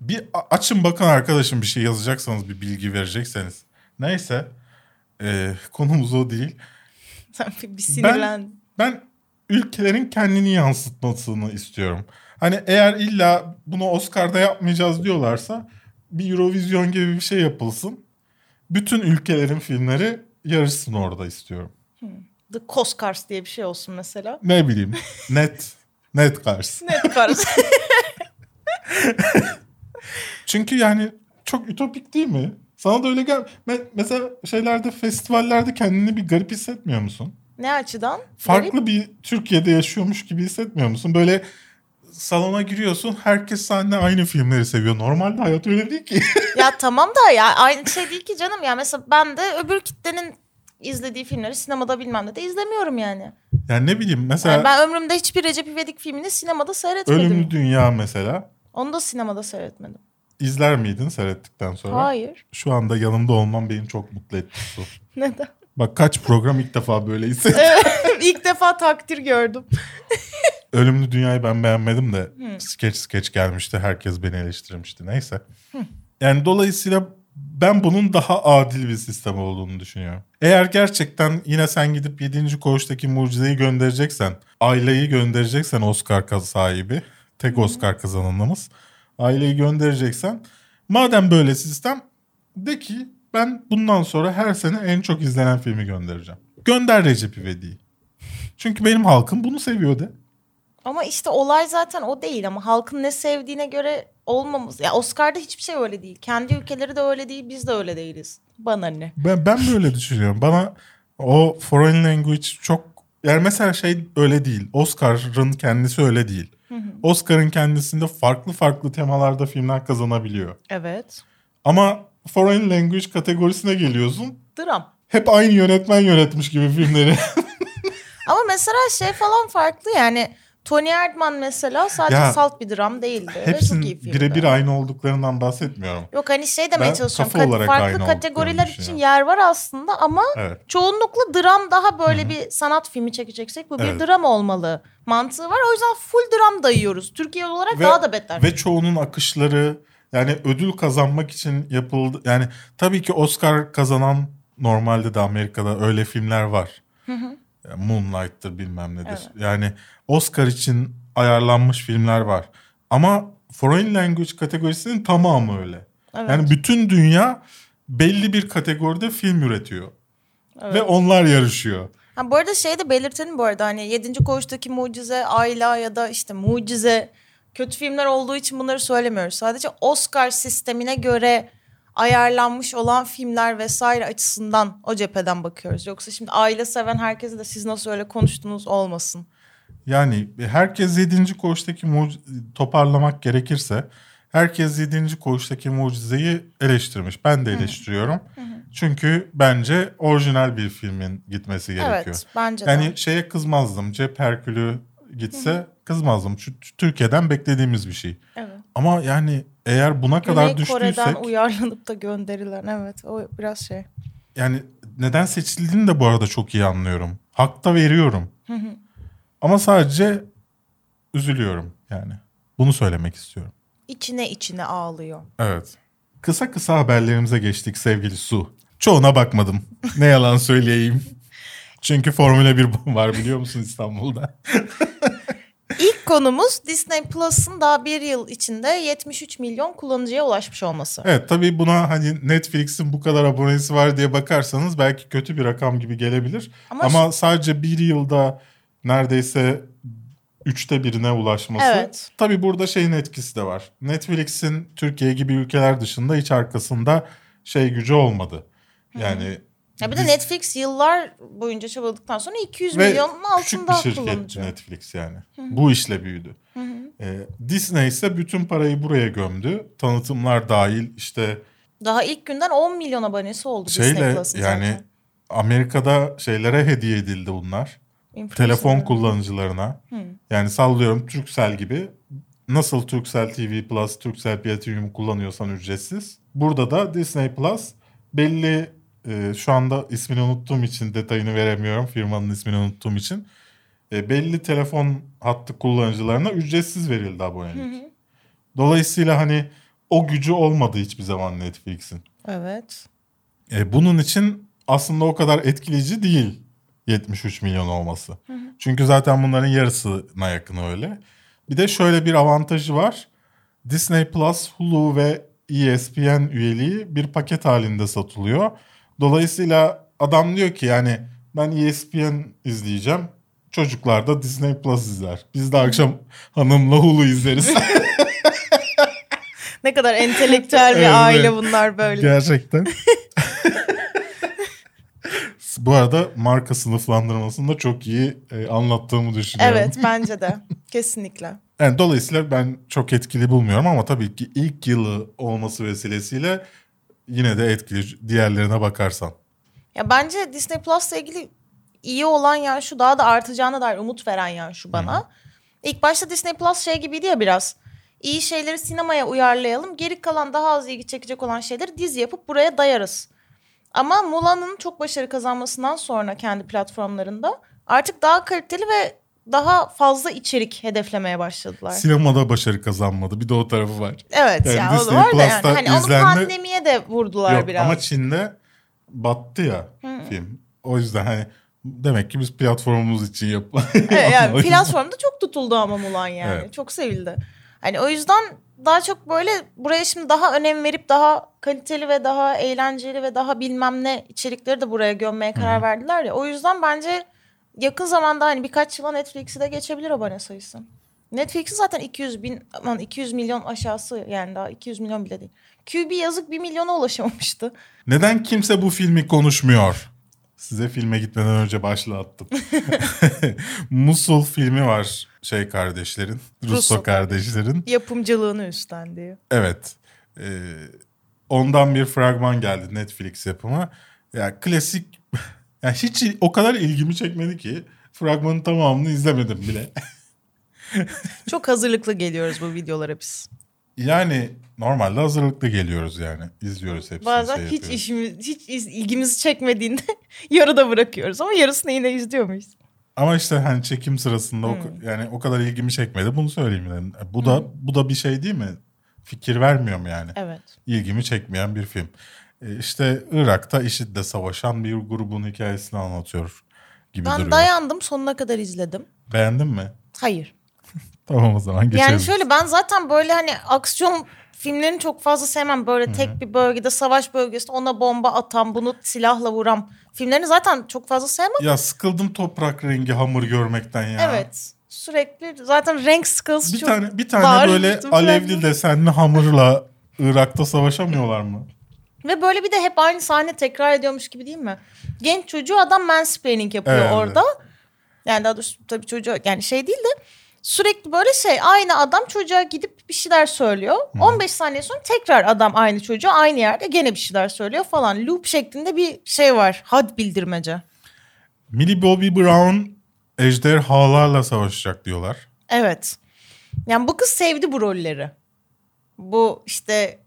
bir açın bakın arkadaşım, bir şey yazacaksanız bir bilgi verecekseniz. Neyse e, konumuz o değil. Sen bir sinirlendin. Ben... ben ülkelerin kendini yansıtmasını istiyorum. Hani eğer illa bunu Oscar'da yapmayacağız diyorlarsa bir Eurovision gibi bir şey yapılsın. Bütün ülkelerin filmleri yarışsın orada istiyorum. Hmm. The Coscars diye bir şey olsun mesela. Ne bileyim. Net. Net Cars. Net Cars. Çünkü yani çok ütopik değil mi? Sana da öyle gel. Mesela şeylerde, festivallerde kendini bir garip hissetmiyor musun? Ne açıdan? Farklı garip. Bir Türkiye'de yaşıyormuş gibi hissetmiyor musun? Böyle salona giriyorsun, herkes seninle aynı filmleri seviyor. Normalde hayat öyle değil ki. Ya tamam da ya aynı şey değil ki canım. Ya mesela ben de öbür kitlenin izlediği filmleri sinemada bilmem ne de izlemiyorum yani. Yani ne bileyim mesela. Yani ben ömrümde hiçbir Recep İvedik filmini sinemada seyretmedim. Ölümlü Dünya mesela. Onu da sinemada seyretmedim. İzler miydin seyrettikten sonra? Hayır. Şu anda yanımda olman beni çok mutlu etti. Neden? Bak kaç program ilk defa böyle hissettim. İlk defa takdir gördüm. Ölümlü Dünya'yı ben beğenmedim de hmm. skeç skeç gelmişti. Herkes beni eleştirmişti. Neyse. Hmm. Yani dolayısıyla ben bunun daha adil bir sistem olduğunu düşünüyorum. Eğer gerçekten yine sen gidip yedinci Koğuş'taki Mucize'yi göndereceksen, aileyi göndereceksen Oscar sahibi, tek Oscar kazananımız, aileyi göndereceksen, madem böyle sistem de ki ben bundan sonra her sene en çok izlenen filmi göndereceğim. Gönder Recep İvedik'i. Çünkü benim halkım bunu seviyor de. Ama işte olay zaten o değil ama halkın ne sevdiğine göre olmamız. Ya Oscar'da hiçbir şey öyle değil. Kendi ülkeleri de öyle değil. Biz de öyle değiliz. Bana ne? Ben, ben böyle düşünüyorum. Bana o foreign language çok... Yani mesela şey öyle değil. Oscar'ın kendisi öyle değil. Hı hı. Oscar'ın kendisinde farklı farklı temalarda filmler kazanabiliyor. Evet. Ama foreign language kategorisine geliyorsun. Dram. Hep aynı yönetmen yönetmiş gibi filmleri. Ama mesela şey falan farklı yani. Tony Erdman mesela sadece ya, salt bir dram değildi. Hepsinin birebir aynı olduklarından bahsetmiyorum. Yok hani şey demeye ben çalışıyorum. Kat- farklı kategoriler için yani yer var aslında ama evet, çoğunlukla dram daha böyle Hı-hı. bir sanat filmi çekeceksek bu bir evet. dram olmalı mantığı var. O yüzden full dram dayıyoruz. Türkiye olarak ve, daha da beter. Ve çoğunun akışları yani ödül kazanmak için yapıldı. Yani tabii ki Oscar kazanan normalde de Amerika'da öyle filmler var. Hı hı. Moonlight'tır bilmem nedir. Evet. Yani Oscar için ayarlanmış filmler var. Ama foreign language kategorisinin tamamı öyle. Evet. Yani bütün dünya belli bir kategoride film üretiyor. Evet. Ve onlar yarışıyor. Ha, bu arada şey de belirtelim bu arada. Hani Yedinci Koğuş'taki Mucize, Ayla ya da işte Mucize kötü filmler olduğu için bunları söylemiyoruz. Sadece Oscar sistemine göre ayarlanmış olan filmler vesaire açısından o cepheden bakıyoruz. Yoksa şimdi aile seven herkese de siz nasıl öyle konuştunuz olmasın. Yani herkes yedinci Koğuş'taki mucize, toparlamak gerekirse herkes yedinci Koğuş'taki Mucize'yi eleştirmiş. Ben de eleştiriyorum. Hı hı. Çünkü bence orijinal bir filmin gitmesi gerekiyor. Evet, bence de. Yani şeye kızmazdım. Cep Herkülü gitse hı hı. kızmazdım. Çünkü Türkiye'den beklediğimiz bir şey. Evet. Ama yani eğer buna Güney kadar düştüysek... Güney Kore'den uyarlanıp da gönderilen evet o biraz şey. Yani neden seçildiğini de bu arada çok iyi anlıyorum. Hak da veriyorum. Hı hı. Ama sadece üzülüyorum yani. Bunu söylemek istiyorum. İçine içine ağlıyor. Evet. Kısa kısa haberlerimize geçtik sevgili Su. Çoğuna bakmadım. Ne yalan söyleyeyim. Çünkü Formula bir var biliyor musun İstanbul'da? İlk konumuz Disney Plus'ın daha bir yıl içinde yetmiş üç milyon kullanıcıya ulaşmış olması. Evet tabii buna hani Netflix'in bu kadar abonesi var diye bakarsanız belki kötü bir rakam gibi gelebilir. Ama, Ama şu... sadece bir yılda neredeyse üçte birine ulaşması. Evet. Tabii burada şeyin etkisi de var. Netflix'in Türkiye gibi ülkeler dışında hiç arkasında şey gücü olmadı. Yani... Hı-hı. Ya bir de Netflix yıllar boyunca çabaladıktan sonra iki yüz milyonun altında kullanılıyor. Küçük bir şirket Netflix yani. Hı-hı. Bu işle büyüdü. Ee, Disney ise bütün parayı buraya gömdü. Tanıtımlar dahil işte. Daha ilk günden on milyon abonesi oldu şeyle, Disney Plus'ın yani zaten. Amerika'da şeylere hediye edildi bunlar. Telefon kullanıcılarına. Hı. Yani sallıyorum Turkcell gibi. Nasıl Turkcell T V Plus, Turkcell Platinum kullanıyorsan ücretsiz. Burada da Disney Plus belli... Şu anda ismini unuttuğum için detayını veremiyorum. Firmanın ismini unuttuğum için. E, belli telefon hattı kullanıcılarına ücretsiz verildi abonelik. Hı hı. Dolayısıyla hani o gücü olmadı hiçbir zaman Netflix'in. Evet. E, bunun için aslında o kadar etkileyici değil yetmiş üç milyon olması. Hı hı. Çünkü zaten bunların yarısına yakını öyle. Bir de şöyle bir avantajı var. Disney Plus, Hulu ve E S P N üyeliği bir paket halinde satılıyor. Dolayısıyla adam diyor ki yani ben E S P N izleyeceğim. Çocuklar da Disney Plus izler. Biz de akşam hanımla Hulu izleriz. Ne kadar entelektüel bir evet, aile bunlar böyle. Gerçekten. Bu arada marka sınıflandırmasını da çok iyi e, anlattığımı düşünüyorum. Evet bence de kesinlikle. Yani dolayısıyla ben çok etkili bulmuyorum ama tabii ki ilk yılı olması vesilesiyle yine de etkili diğerlerine bakarsan. Ya bence Disney Plus'la ilgili iyi olan yani şu daha da artacağına dair umut veren yani şu bana. Hmm. İlk başta Disney Plus şey gibiydi ya biraz. İyi şeyleri sinemaya uyarlayalım. Geri kalan daha az ilgi çekecek olan şeyleri dizi yapıp buraya dayarız. Ama Mulan'ın çok başarı kazanmasından sonra kendi platformlarında artık daha kaliteli ve daha fazla içerik hedeflemeye başladılar. Sinemada başarı kazanmadı. Bir de o tarafı var. Evet yani ya o da var da yani. Hani onu izlenme... pandemiye de vurdular Yok, biraz. Ama Çin'de battı ya Hı-hı. film. O yüzden hani demek ki biz platformumuz için yapalım. Evet, yani platformda çok tutuldu ama Mulan yani. Evet. Çok sevildi. Hani o yüzden daha çok böyle buraya şimdi daha önem verip daha kaliteli ve daha eğlenceli ve daha bilmem ne içerikleri de buraya gömmeye karar Hı-hı. verdiler ya. O yüzden bence... Yakın zamanda hani birkaç yıla Netflix'i de geçebilir abone sayısı. Netflix'in zaten iki yüz bin aman iki yüz milyon aşağısı, yani daha iki yüz milyon bile değil. Q B yazık bir milyona ulaşamamıştı. Neden kimse bu filmi konuşmuyor? Size filme gitmeden önce başlığı attım. Musul filmi var şey kardeşlerin, Russo, Russo kardeşlerin. Yapımcılığını üstlendi. Evet. E, ondan bir fragman geldi Netflix yapımı. Ya klasik, ya hiç o kadar ilgimi çekmedi ki fragmanın tamamını izlemedim bile. Çok hazırlıklı geliyoruz bu videolara biz. Yani normalde hazırlıklı geliyoruz yani. İzliyoruz hepsini. Bazen şey hiç işimiz, hiç iz, ilgimizi çekmediğinde yarıda bırakıyoruz ama yarısını yine izliyor muyuz? Ama işte hani çekim sırasında hmm. o, yani o kadar ilgimi çekmedi. Bunu söyleyeyim yani. Bu hmm. da bu da bir şey değil mi? Fikir vermiyorum yani. Evet. İlgimi çekmeyen bir film. E işte Irak'ta IŞİD'le savaşan bir grubun hikayesini anlatıyor gibi ben duruyor. Ben dayandım, sonuna kadar izledim. Beğendin mi? Hayır. Tamam, o zaman geçelim. Yani şöyle, ben zaten böyle hani aksiyon filmlerini çok fazla sevmem. Böyle tek Hı-hı. bir bölgede, savaş bölgesinde ona bomba atan, bunu silahla vuran filmlerini zaten çok fazla sevmem. Ya sıkıldım toprak rengi hamur görmekten ya. Evet. Sürekli zaten renk sıkılsı bir çok tane, bir tane böyle alevli desenli hamurla Irak'ta savaşamıyorlar mı? Ve böyle bir de hep aynı sahne tekrar ediyormuş gibi değil mi? Genç çocuğu adam mansplaining yapıyor evet, orada. Evet. Yani daha doğrusu tabii çocuğu yani şey değil de. Sürekli böyle şey, aynı adam çocuğa gidip bir şeyler söylüyor. Hmm. on beş saniye sonra tekrar adam aynı çocuğa aynı yerde gene bir şeyler söylüyor falan. Loop şeklinde bir şey var. Had bildirmece. Millie Bobby Brown ejderhalarla savaşacak diyorlar. Evet. Yani bu kız sevdi bu rolleri. Bu işte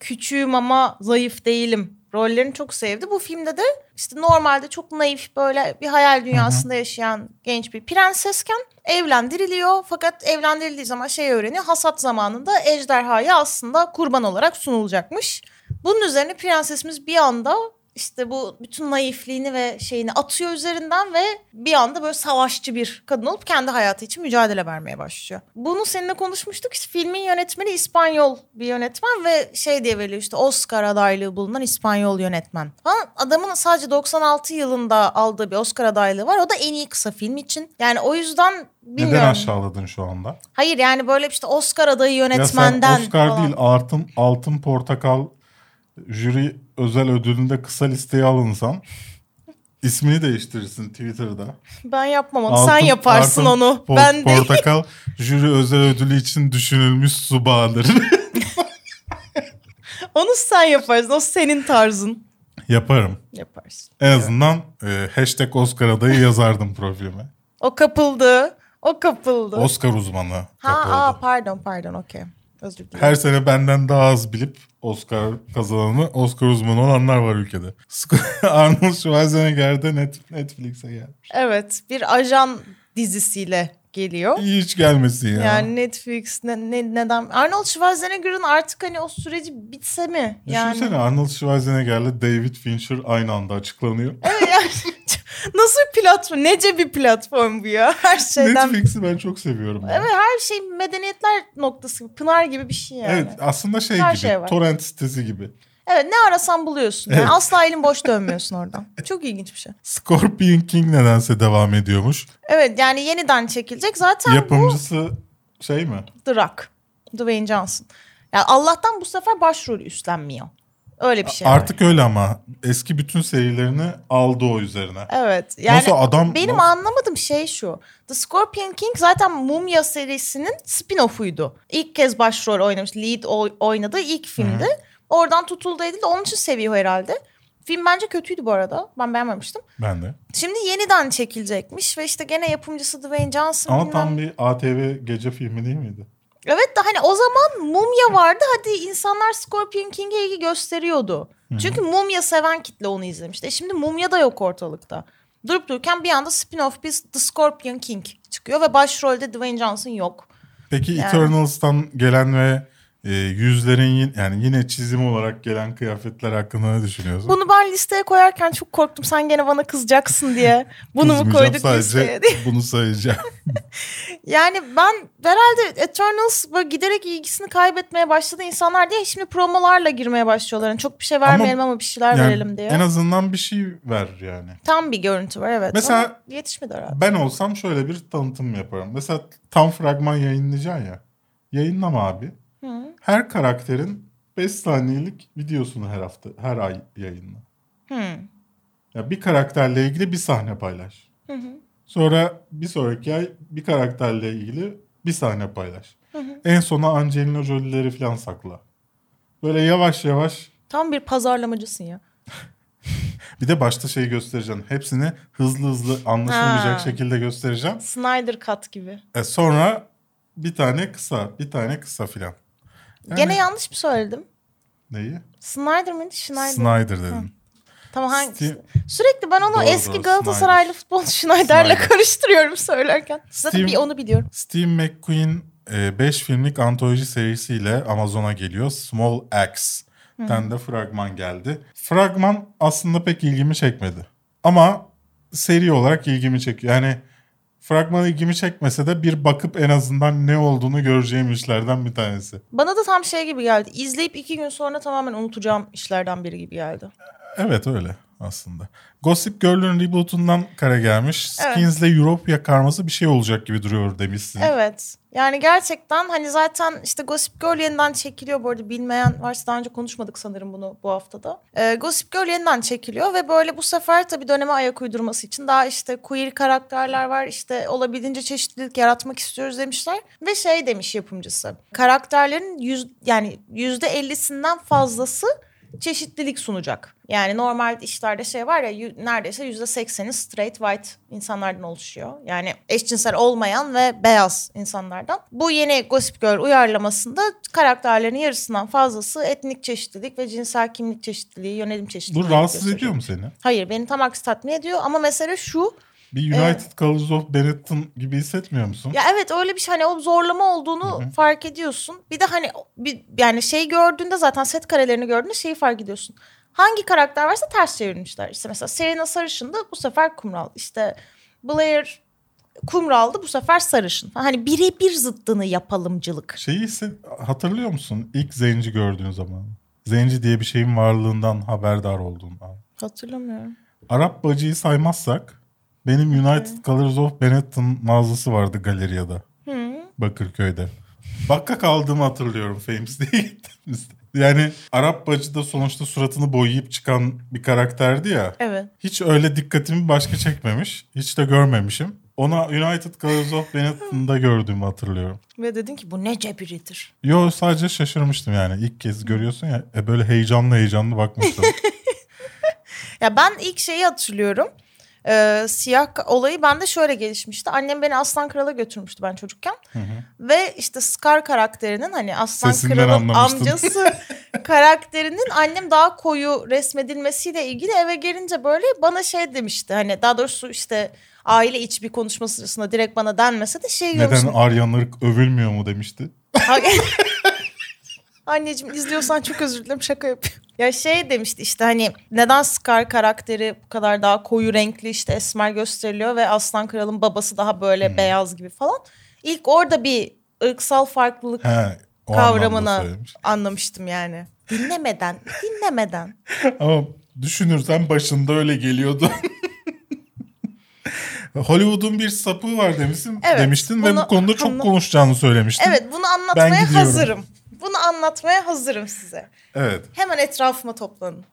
küçüğüm ama zayıf değilim rollerini çok sevdi. Bu filmde de işte normalde çok naif, böyle bir hayal dünyasında Hı-hı. yaşayan genç bir prensesken evlendiriliyor. Fakat evlendirildiği zaman şey öğreniyor. Hasat zamanında ejderhaya aslında kurban olarak sunulacakmış. Bunun üzerine prensesimiz bir anda işte bu bütün naifliğini ve şeyini atıyor üzerinden ve bir anda böyle savaşçı bir kadın olup kendi hayatı için mücadele vermeye başlıyor. Bunu seninle konuşmuştuk. İşte filmin yönetmeni İspanyol bir yönetmen ve şey diye veriliyor, işte Oscar adaylığı bulunan İspanyol yönetmen. Adamın sadece doksan altı yılında aldığı bir Oscar adaylığı var. O da en iyi kısa film için. Yani o yüzden bilmiyorum. Neden aşağıladın şu anda? Hayır yani böyle işte Oscar adayı yönetmenden. Ya sen Oscar falan değil, altın, altın portakal jüri özel ödülünde kısa listeye alınsan ismini değiştirirsin Twitter'da. Ben yapmam onu. Altın, sen yaparsın altın, onu. Po- ben portakal jüri özel ödülü için düşünülmüş su bağları. Onu sen yaparsın. O senin tarzın. Yaparım. Yaparsın. En azından evet. e, hashtag Oscar adayı yazardım profilime. O kapıldı. O kapıldı. Oscar uzmanı ha, kapıldı. Aa, pardon pardon okey. Özür dilerim. Her sene benden daha az bilip Oscar kazananı, Oscar uzmanı olanlar var ülkede. Arnold Schwarzenegger de Net, Netflix'e gelmiş. Evet, bir ajan dizisiyle geliyor. Hiç gelmesi ya. Yani Netflix ne, ne, neden? Arnold Schwarzenegger'ın artık hani o süreci bitse mi? Yani... Düşünsene Arnold Schwarzenegger'le David Fincher aynı anda açıklanıyor. Evet yani nasıl bir platform? Nece bir platform bu ya? Her şeyden. Netflix'i ben çok seviyorum. Yani. Evet, her şey medeniyetler noktası. Pınar gibi bir şey yani. Evet, aslında şey her gibi. Şey torrent sitesi gibi. Evet, ne arasan buluyorsun. Evet. Yani asla elin boş dönmüyorsun oradan. Çok ilginç bir şey. Scorpion King nedense devam ediyormuş. Evet, yani yeniden çekilecek. Zaten yapımcısı bu... şey mi? Drak. Dwayne Johnson. Yani Allah'tan bu sefer başrolü üstlenmiyor. Öyle bir şey. Artık var. Öyle ama eski bütün serilerini aldı o üzerine. Evet. Yani nasıl adam... Benim anlamadığım şey şu. The Scorpion King zaten Mumya serisinin spin-off'uydu. İlk kez başrol oynamış. Lead oynadığı ilk filmdi. Hı-hı. Oradan tutuldu edildi. Onun için seviyor herhalde. Film bence kötüydü bu arada. Ben beğenmemiştim. Ben de. Şimdi yeniden çekilecekmiş ve işte gene yapımcısı Dwayne Johnson. Ama bilmem... tam bir A T V gece filmi değil miydi? Evet de hani o zaman Mumya vardı. Hadi insanlar Scorpion King'e ilgi gösteriyordu. Hı-hı. Çünkü Mumya seven kitle onu izlemişti. E şimdi Mumya da yok ortalıkta. Durup dururken bir anda spin-off bir The Scorpion King çıkıyor ve başrolde Dwayne Johnson yok. Peki yani... Eternals'tan gelen ve e, yüzlerin yani yine çizim olarak gelen kıyafetler hakkında ne düşünüyorsun? Bunu ben listeye koyarken çok korktum. Sen gene bana kızacaksın diye. Bunu mu koyduk listeye diye. Bunu sayacağım. Yani ben herhalde Eternals böyle giderek ilgisini kaybetmeye başladı insanlar diye şimdi promolarla girmeye başlıyorlar. Yani çok bir şey vermeyelim ama, ama bir şeyler yani verelim diye. En azından bir şey ver yani. Tam bir görüntü var evet. Mesela yetişmedi herhalde. Ben olsam şöyle bir tanıtım yaparım. Mesela tam fragman yayınlayacaksın ya. Yayınlama abi. Hı. Her karakterin beş saniyelik videosunu her hafta, her ay yayınla. Hı. Ya bir karakterle ilgili bir sahne paylaş. Hı hı. Sonra bir sonraki ay bir karakterle ilgili bir sahne paylaş. Hı hı. En sona Angelina Jolie'leri falan sakla. Böyle yavaş yavaş. Tam bir pazarlamacısın ya. Bir de başta şeyi göstereceğim. Hepsini hızlı hızlı anlaşılmayacak ha. şekilde göstereceğim. Snyder Cut gibi. E sonra bir tane kısa, bir tane kısa filan. Yani... Gene yanlış mı söyledim? Neyi? Snyder mıydı? Schneider. Snyder dedim. Hı. Tamam hangisi? Steve... Sürekli ben onu doğru, eski Galatasaraylı futbol Schneider'le karıştırıyorum söylerken. Zaten Steve... bir onu biliyorum. Steve McQueen beş filmlik antoloji serisiyle Amazon'a geliyor. Small Axe'den de fragman geldi. Fragman aslında pek ilgimi çekmedi. Ama seri olarak ilgimi çekiyor. Yani fragman ilgimi çekmese de bir bakıp en azından ne olduğunu göreceğim işlerden bir tanesi. Bana da tam şey gibi geldi. İzleyip iki gün sonra tamamen unutacağım işlerden biri gibi geldi. Evet öyle aslında. Gossip Girl'ün rebootundan kara gelmiş. Skins'le evet. Europa karması bir şey olacak gibi duruyor demişsin. Evet. Yani gerçekten hani zaten işte Gossip Girl yeniden çekiliyor. Bu arada bilmeyen varsa daha önce konuşmadık sanırım bunu bu haftada. Ee, Gossip Girl yeniden çekiliyor ve böyle bu sefer tabii döneme ayak uydurması için daha işte queer karakterler var. İşte olabildiğince çeşitlilik yaratmak istiyoruz demişler. Ve şey demiş yapımcısı. Karakterlerin yüz, yani yüzde ellisinden fazlası çeşitlilik sunacak. Yani normal işlerde şey var ya neredeyse yüzde sekseni straight white insanlardan oluşuyor. Yani eşcinsel olmayan ve beyaz insanlardan. Bu yeni Gossip Girl uyarlamasında karakterlerin yarısından fazlası etnik çeşitlilik ve cinsel kimlik çeşitliliği, yönelim çeşitliliği. Bu rahatsız ediyor sorayım. mu seni? Hayır, beni tam aksi tatmin ediyor ama mesele şu. Bir United Colors ee, of Benetton gibi hissetmiyor musun? Ya evet öyle bir şey hani o zorlama olduğunu Hı-hı. fark ediyorsun. Bir de hani bir, yani şey gördüğünde zaten set karelerini gördüğünde şeyi fark ediyorsun. Hangi karakter varsa ters çevirmişler. İşte mesela Serena sarışındı bu sefer kumral. İşte Blair kumraldı bu sefer sarışın. Hani birebir zıttını yapalımcılık. Şeyi ise hatırlıyor musun ilk Zenci gördüğün zaman? Zenci diye bir şeyin varlığından haberdar olduğundan. Hatırlamıyorum. Arap bacıyı saymazsak. Benim United hmm. Colors of Benetton mağazası vardı galeriyada. Hmm. Bakırköy'de. Bakka kaldığımı hatırlıyorum Famous diye gittiğimizde. Yani Arap bacıda sonuçta suratını boyayıp çıkan bir karakterdi ya. Evet. Hiç öyle dikkatimi başka çekmemiş. Hiç de görmemişim. Ona United Colors of Benetton'da gördüğümü hatırlıyorum. Ve dedin ki bu ne cebiridir? Yo sadece şaşırmıştım yani. İlk kez görüyorsun ya e böyle heyecanlı heyecanlı bakmıştım. Ya ben ilk şeyi hatırlıyorum. Ee, siyah olayı bende şöyle gelişmişti. Annem beni Aslan Kral'a götürmüştü ben çocukken. Hı hı. Ve işte Scar karakterinin hani Aslan Sesinden Kral'ın amcası karakterinin annem daha koyu resmedilmesiyle ilgili eve gelince böyle bana şey demişti. Hani daha doğrusu işte aile içi bir konuşma sırasında direkt bana denmese de şey görmüştüm. Neden Aryanlar övülmüyor mu demişti. Anneciğim izliyorsan çok özür dilerim şaka yapıyorum. Ya şey demişti işte hani neden Scar karakteri bu kadar daha koyu renkli işte esmer gösteriliyor ve Aslan Kral'ın babası daha böyle hmm. beyaz gibi falan. İlk orada bir ırksal farklılık He, kavramını anlamıştım yani. Dinlemeden, dinlemeden. Ama düşünürsen başında öyle geliyordu. Hollywood'un bir sapığı var demişsin, evet, demiştin ve bu konuda çok anla... konuşacağını söylemiştin. Evet bunu anlatmaya hazırım. Bunu anlatmaya hazırım size. Evet. Hemen etrafıma toplanın.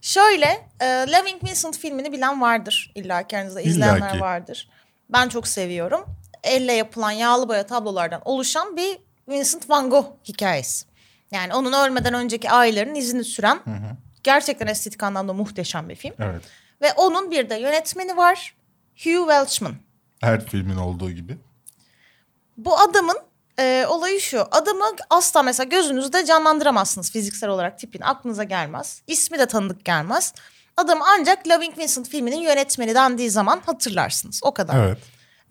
Şöyle, e, Loving Vincent filmini bilen vardır. İlla kendinizde izleyenler İllaki. vardır. Ben çok seviyorum. Elle yapılan yağlı boya tablolardan oluşan bir Vincent van Gogh hikayesi. Yani onun ölmeden önceki ailelerinin izini süren hı hı. gerçekten estetik anlamda muhteşem bir film. Evet. Ve onun bir de yönetmeni var. Hugh Welchman. Her filmin olduğu gibi. Bu adamın Ee, olayı şu. Adamı asla mesela gözünüzde canlandıramazsınız fiziksel olarak tipini. Aklınıza gelmez. İsmi de tanıdık gelmez. Adamı ancak Loving Vincent filminin yönetmeni dendiği zaman hatırlarsınız. O kadar. Evet.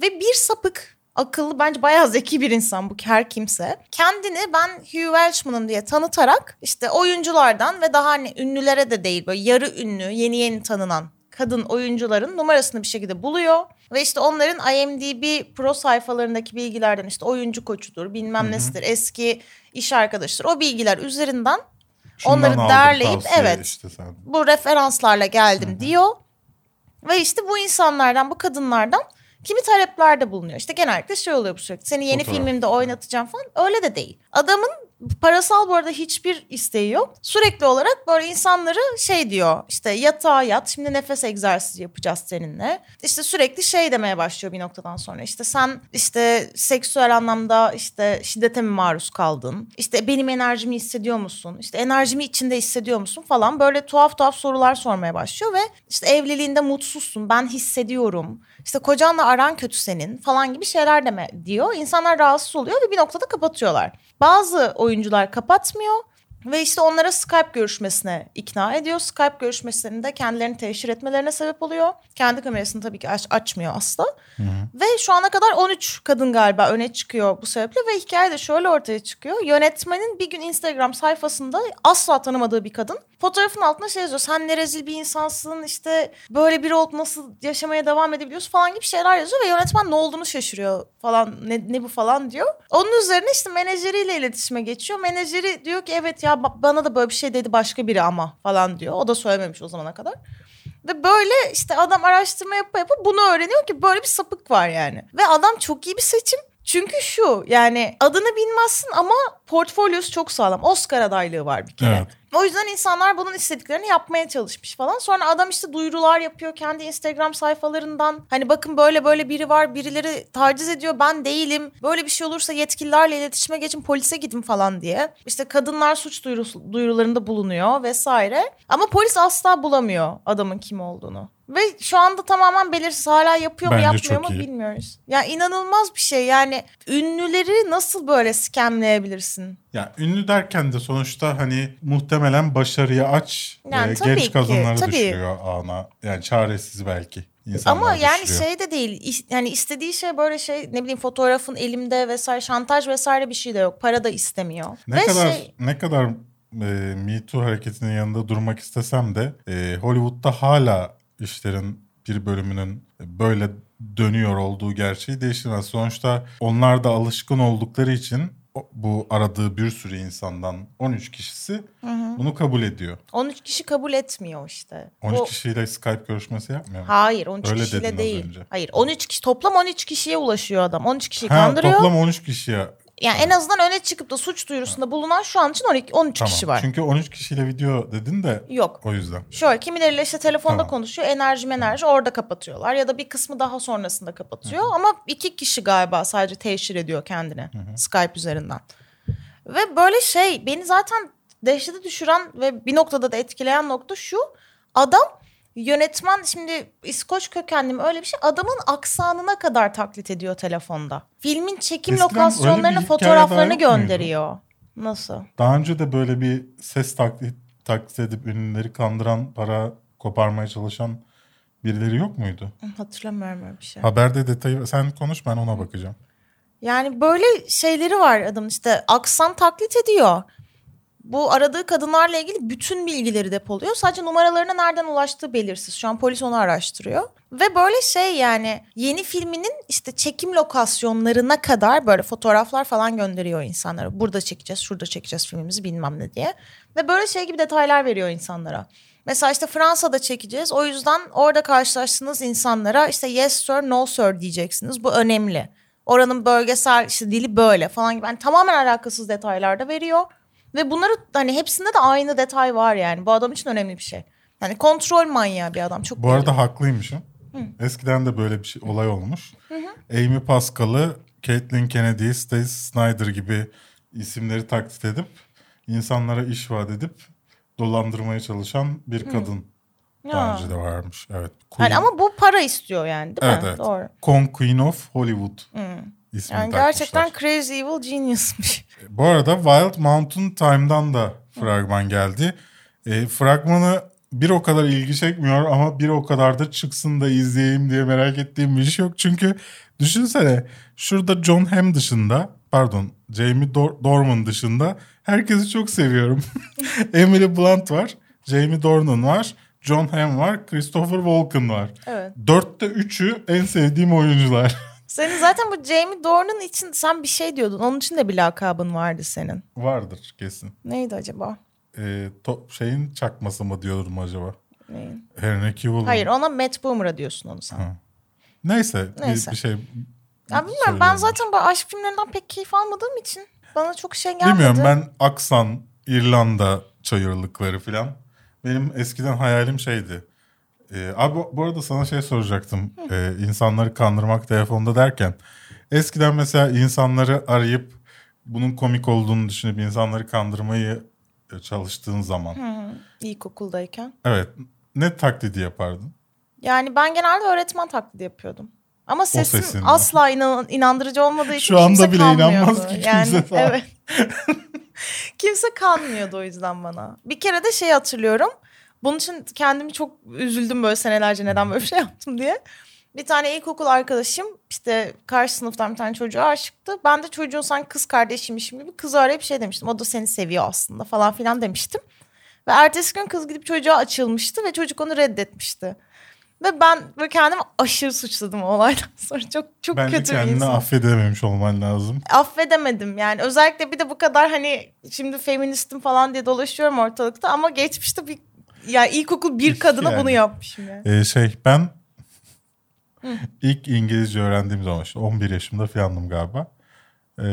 Ve bir sapık akıllı, bence bayağı zeki bir insan bu her kimse. Kendini ben Hugh Welshman'ın diye tanıtarak işte oyunculardan ve daha hani ünlülere de değil böyle yarı ünlü, yeni yeni tanınan kadın oyuncuların numarasını bir şekilde buluyor. Ve işte onların IMDb Pro sayfalarındaki bilgilerden işte oyuncu koçudur, bilmem nesidir, eski iş arkadaşıdır. O bilgiler üzerinden şundan onları derleyip evet işte bu referanslarla geldim Hı-hı. diyor. Ve işte bu insanlardan, bu kadınlardan kimi taleplerde bulunuyor. İşte genellikle şey oluyor bu sürekli. Seni yeni Fotoğraf. filmimde oynatacağım falan. Öyle de değil. Adamın parasal bu arada hiçbir isteği yok. Sürekli olarak böyle insanları şey diyor. İşte yatağa yat. Şimdi nefes egzersizi yapacağız seninle. İşte sürekli şey demeye başlıyor bir noktadan sonra. İşte sen işte seksüel anlamda işte şiddete mi maruz kaldın? İşte benim enerjimi hissediyor musun? İşte enerjimi içinde hissediyor musun falan. Böyle tuhaf tuhaf sorular sormaya başlıyor ve işte evliliğinde mutsuzsun. Ben hissediyorum. İşte kocanla aran kötü senin falan gibi şeyler deme diyor. İnsanlar rahatsız oluyor ve bir noktada kapatıyorlar. Bazı oyuncular kapatmıyor ve işte onlara Skype görüşmesine ikna ediyor. Skype görüşmesinde kendilerini teşhir etmelerine sebep oluyor. Kendi kamerasını tabii ki aç, açmıyor asla. Hı. Ve şu ana kadar on üç kadın galiba öne çıkıyor bu sebeple ve hikaye de şöyle ortaya çıkıyor. Yönetmenin bir gün Instagram sayfasında asla tanımadığı bir kadın fotoğrafın altına şey yazıyor. Sen ne rezil bir insansın, işte böyle biri olup nasıl yaşamaya devam edebiliyorsun falan gibi şeyler yazıyor ve yönetmen ne olduğunu şaşırıyor falan, ne, ne bu falan diyor. Onun üzerine işte menajeriyle iletişime geçiyor. Menajeri diyor ki evet ya bana da böyle bir şey dedi başka biri ama falan diyor. O da söylememiş o zamana kadar. Ve böyle işte adam araştırma yapıp yapıp bunu öğreniyor ki böyle bir sapık var yani. Ve adam çok iyi bir seçim. Çünkü şu yani adını bilmezsin ama portfolyosu çok sağlam. Oscar adaylığı var bir kere. Evet. O yüzden insanlar bunun istediklerini yapmaya çalışmış falan. Sonra adam işte duyurular yapıyor kendi Instagram sayfalarından. Hani bakın böyle böyle biri var, birileri taciz ediyor, ben değilim. Böyle bir şey olursa yetkililerle iletişime geçin, polise gidin falan diye. İşte kadınlar suç duyurusu, duyurularında bulunuyor vesaire. Ama polis asla bulamıyor adamın kim olduğunu. Ve şu anda tamamen belirsiz, hala yapıyor mu yapmıyor mu bilmiyoruz. Ya inanılmaz bir şey yani, ünlüleri nasıl böyle scamleyebilirsin? Ya ünlü derken de sonuçta hani muhtemelen başarıya aç yani, e, genç kadınları tabii. düşürüyor ana. Yani çaresiz belki. İnsanlar ama yani düşürüyor. Şey de değil iş, yani istediği şey böyle şey ne bileyim fotoğrafın elimde vesaire, şantaj vesaire bir şey de yok. Para da istemiyor. Ne Ve kadar şey... ne kadar e, Me Too hareketinin yanında durmak istesem de e, Hollywood'da hala işlerin bir bölümünün böyle dönüyor olduğu gerçeği değiştirmez. Sonuçta onlar da alışkın oldukları için bu aradığı bir sürü insandan on üç kişisi hı hı. bunu kabul ediyor. on üç kişi kabul etmiyor işte. on üç bu... kişiyle Skype görüşmesi yapmıyor mu? Hayır, on üç öyle kişiyle değil. Hayır, on üç kişi, toplam on üç kişiye ulaşıyor adam. on üç kişiyi ha, kandırıyor. Toplam on üç kişiye. Yani en azından öne çıkıp da suç duyurusunda bulunan şu an için on üç tamam. kişi var. Çünkü on üç kişiyle video dedin de Yok. o yüzden. Şöyle kimileriyle işte telefonda tamam. konuşuyor, enerji enerji orada kapatıyorlar ya da bir kısmı daha sonrasında kapatıyor. Hı-hı. Ama iki kişi galiba sadece teşhir ediyor kendini Hı-hı. Skype üzerinden. Ve böyle şey beni zaten dehşete düşüren ve bir noktada da etkileyen nokta şu: adam yönetmen şimdi İskoç kökenli mi öyle bir şey, adamın aksanına kadar taklit ediyor telefonda. Filmin çekim Eskiden lokasyonlarını, fotoğraflarını gönderiyor. Muydu? Nasıl? Daha önce de böyle bir ses taklit, taklit edip ünlüleri kandıran, para koparmaya çalışan birileri yok muydu? Hatırlamıyorum öyle bir şey. Haberde detayı sen konuş, ben ona bakacağım. Yani böyle şeyleri var adamın, işte aksan taklit ediyor. Bu aradığı kadınlarla ilgili bütün bilgileri depoluyor. Sadece numaralarına nereden ulaştığı belirsiz. Şu an polis onu araştırıyor. Ve böyle şey yani yeni filminin işte çekim lokasyonlarına kadar böyle fotoğraflar falan gönderiyor insanlara. Burada çekeceğiz, şurada çekeceğiz filmimizi bilmem ne diye. Ve böyle şey gibi detaylar veriyor insanlara. Mesela işte Fransa'da çekeceğiz. O yüzden orada karşılaştığınız insanlara işte yes sir, no sir diyeceksiniz. Bu önemli. Oranın bölgesel işte dili böyle falan gibi. Yani tamamen alakasız detaylar da veriyor. Ve bunları hani hepsinde de aynı detay var yani. Bu adam için önemli bir şey. Yani kontrol manyağı bir adam. Çok Bu arada haklıymışım. Hı. Eskiden de böyle bir şey, olay olmuş. Hı hı. Amy Pascal'ı, Caitlyn Kennedy'yi, Stacy Snyder gibi isimleri taklit edip insanlara iş vaat edip dolandırmaya çalışan bir kadın. Hı. Daha önce de varmış. Evet. Yani ama bu para istiyor yani, değil evet, mi? Evet. Doğru. Con Queen of Hollywood. Hı. Yani gerçekten Crazy Evil Genius'mış. Bu arada Wild Mountain Time'dan da fragman geldi. E, fragmanı bir o kadar ilgi çekmiyor ama bir o kadar da çıksın da izleyeyim diye merak ettiğim bir iş yok. Çünkü düşünsene şurada John Hamm dışında pardon Jamie Dornan dışında herkesi çok seviyorum. Emily Blunt var, Jamie Dornan var, John Hamm var, Christopher Walken var. Evet. Dörtte üçü en sevdiğim oyuncular. Senin zaten bu Jamie Dornan için sen bir şey diyordun. Onun için de bir lakabın vardı senin. Vardır kesin. Neydi acaba? Ee, to- şeyin çakması mı diyordum acaba? Neyin? Henry Cavill'ın. Hayır ona Matt Boomer'a diyorsun onu sen. Ha. Neyse, Neyse. Bir, bir şey ya bilmiyorum ben zaten bu aşk filmlerinden pek keyif almadığım için bana çok şey gelmedi. Bilmiyorum ben aksan, İrlanda çayırlıkları falan. Benim eskiden hayalim şeydi. Ee, abi bu arada sana şey soracaktım. Ee, insanları kandırmak telefonda derken. Eskiden mesela insanları arayıp bunun komik olduğunu düşünüp insanları kandırmayı çalıştığın zaman. Hı hı. İlkokuldayken. Evet. Ne taklidi yapardın? Yani ben genelde öğretmen taklidi yapıyordum. Ama sesim asla inan- inandırıcı olmadığı için kimse kanmıyordu. Şu anda bile inanmaz ki kimse. Yani, evet. Kimse kanmıyordu o yüzden bana. Bir kere de şey hatırlıyorum. Bunun için kendimi çok üzüldüm böyle senelerce neden böyle bir şey yaptım diye. Bir tane ilkokul arkadaşım işte karşı sınıftan bir tane çocuğa aşıktı. Ben de çocuğun sanki kız kardeşiymişim gibi kızı arayıp şey demiştim. O da seni seviyor aslında falan filan demiştim. Ve ertesi gün kız gidip çocuğa açılmıştı ve çocuk onu reddetmişti. Ve ben böyle kendimi aşırı suçladım o olaydan sonra. Çok çok bence kötü bir insan. Bence kendini affedememiş olman lazım. Affedemedim yani. Özellikle bir de bu kadar hani şimdi feministim falan diye dolaşıyorum ortalıkta. Ama geçmişte bir yani ilkokul bir kadına yani, bunu yapmışım yani. E şey ben Hı. ilk İngilizce öğrendiğim zaman işte on bir yaşımda falandım galiba. E,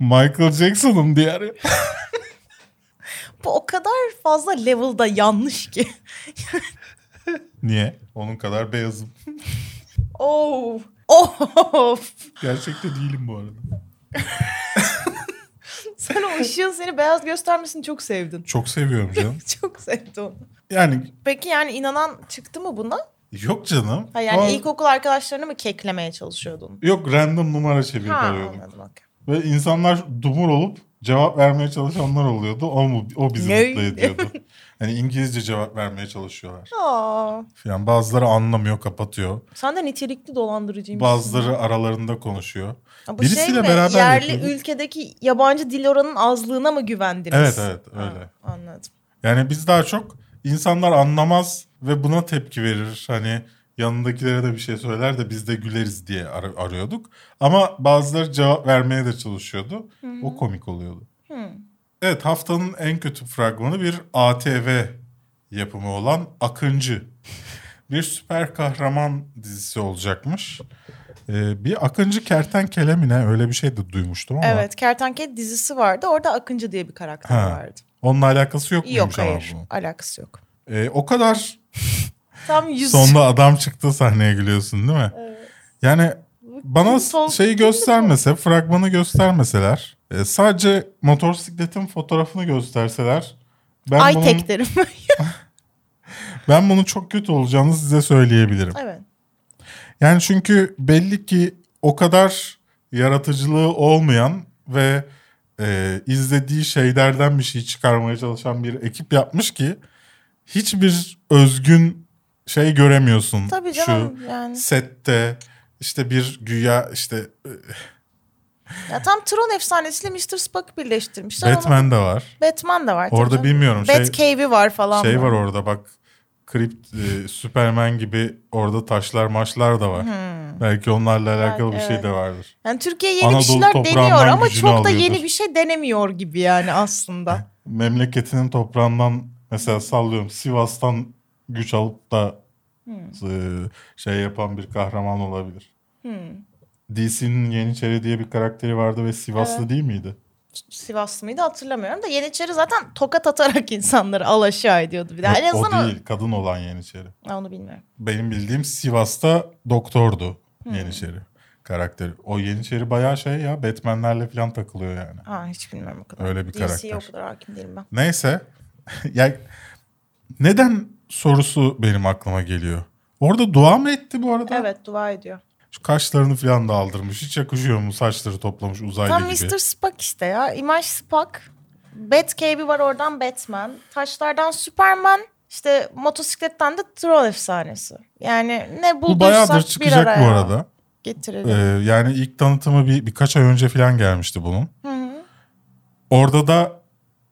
Michael Jackson'ım diye arıyor. Bu o kadar fazla level'da yanlış ki. Niye? Onun kadar beyazım. Oh. Oh. Gerçekte değilim bu arada. Sen o ışığın seni beyaz göstermesini çok sevdin. Çok seviyorum canım. Çok sevdim onu. Yani. Peki yani inanan çıktı mı buna? Yok canım. Ha yani ama ilkokul arkadaşlarını mı keklemeye çalışıyordun? Yok random numara çevirip arıyordum. Ve insanlar dumur olup cevap vermeye çalışanlar oluyordu. O, o bizi mutlu ediyordu. Yani İngilizce cevap vermeye çalışıyorlar. Aa. Yani bazıları anlamıyor, kapatıyor. Sen de nitelikli dolandırıcıymışsın. Bazıları ya. Aralarında konuşuyor. Ya birisiyle şey beraber yerli yapıyordu. Ülkedeki yabancı dil oranının azlığına mı güvendiniz? Evet evet öyle. Ha, anladım. Yani biz daha çok insanlar anlamaz ve buna tepki verir. Hani yanındakilere de bir şey söyler de biz de güleriz diye ar- arıyorduk. Ama bazıları cevap vermeye de çalışıyordu. Hı-hı. O komik oluyordu. Hı. Evet haftanın en kötü fragmanı bir A T V yapımı olan Akıncı. Bir süper kahraman dizisi olacakmış. Ee, bir Akıncı Kertenkele mi ne öyle bir şey de duymuştum ama. Evet Kertenkele dizisi vardı orada Akıncı diye bir karakter ha, vardı. Onunla alakası yok muymuş? Yok hayır bunun? Alakası yok. Ee, o kadar. Tam yüz. Sonunda adam çıktı sahneye gülüyorsun değil mi? Evet. Yani bana Sol... şeyi göstermese fragmanı göstermeseler. E, sadece motosikletin fotoğrafını gösterseler ben ay bunun, tek derim. Ben bunun çok kötü olacağını size söyleyebilirim. Evet. Yani çünkü belli ki o kadar yaratıcılığı olmayan ve e, izlediği şeylerden bir şey çıkarmaya çalışan bir ekip yapmış ki hiçbir özgün şey göremiyorsun. Tabii canım, şu yani. Sette işte bir güya işte e, ya tam Tron efsanesiyle mister Spock'ı birleştirmişler. Batman da var. Batman da var. Orada bilmiyorum. Batcave'i var falan. Şey mı? Var orada bak. Kript, e, Superman gibi orada taşlar maçlar da var. Hmm. Belki onlarla alakalı yani, bir şey evet. de vardır. Yani Türkiye yeni Anadolu bir şeyler deniyor ama çok alıyordur. Da yeni bir şey denemiyor gibi yani aslında. Memleketinin toprağından mesela sallıyorum Sivas'tan güç alıp da hmm. e, şey yapan bir kahraman olabilir. Hmm. D C'nin Yeniçeri diye bir karakteri vardı ve Sivaslı evet. değil miydi? Sivaslı mıydı hatırlamıyorum da Yeniçeri zaten tokat atarak insanları alaşağı ediyordu. Bir de. Yok, o değil o... kadın olan Yeniçeri. Ha, onu bilmiyorum. Benim bildiğim Sivas'ta doktordu hmm. Yeniçeri karakteri. O Yeniçeri bayağı şey ya Batman'lerle falan takılıyor yani. Ha, hiç bilmiyorum o kadar. Öyle bir D C'ye karakter. D C'ye o kadar hakim değilim ben. Neyse. Yani neden sorusu benim aklıma geliyor. Orada dua mı etti bu arada? Evet dua ediyor. Kaşlarını falan da aldırmış. Hiç yakışıyor mu? Saçları toplamış uzaylı tam gibi. Tam mister Spock işte ya. İmaj Spock. Batcave'i var oradan Batman. Taşlardan Superman. İşte motosikletten de troll efsanesi. Yani ne bulduysak bir araya. Bu bayağıdır çıkacak bu arada. Getirelim. Ee, yani ilk tanıtımı bir birkaç ay önce falan gelmişti bunun. Hı hı. Orada da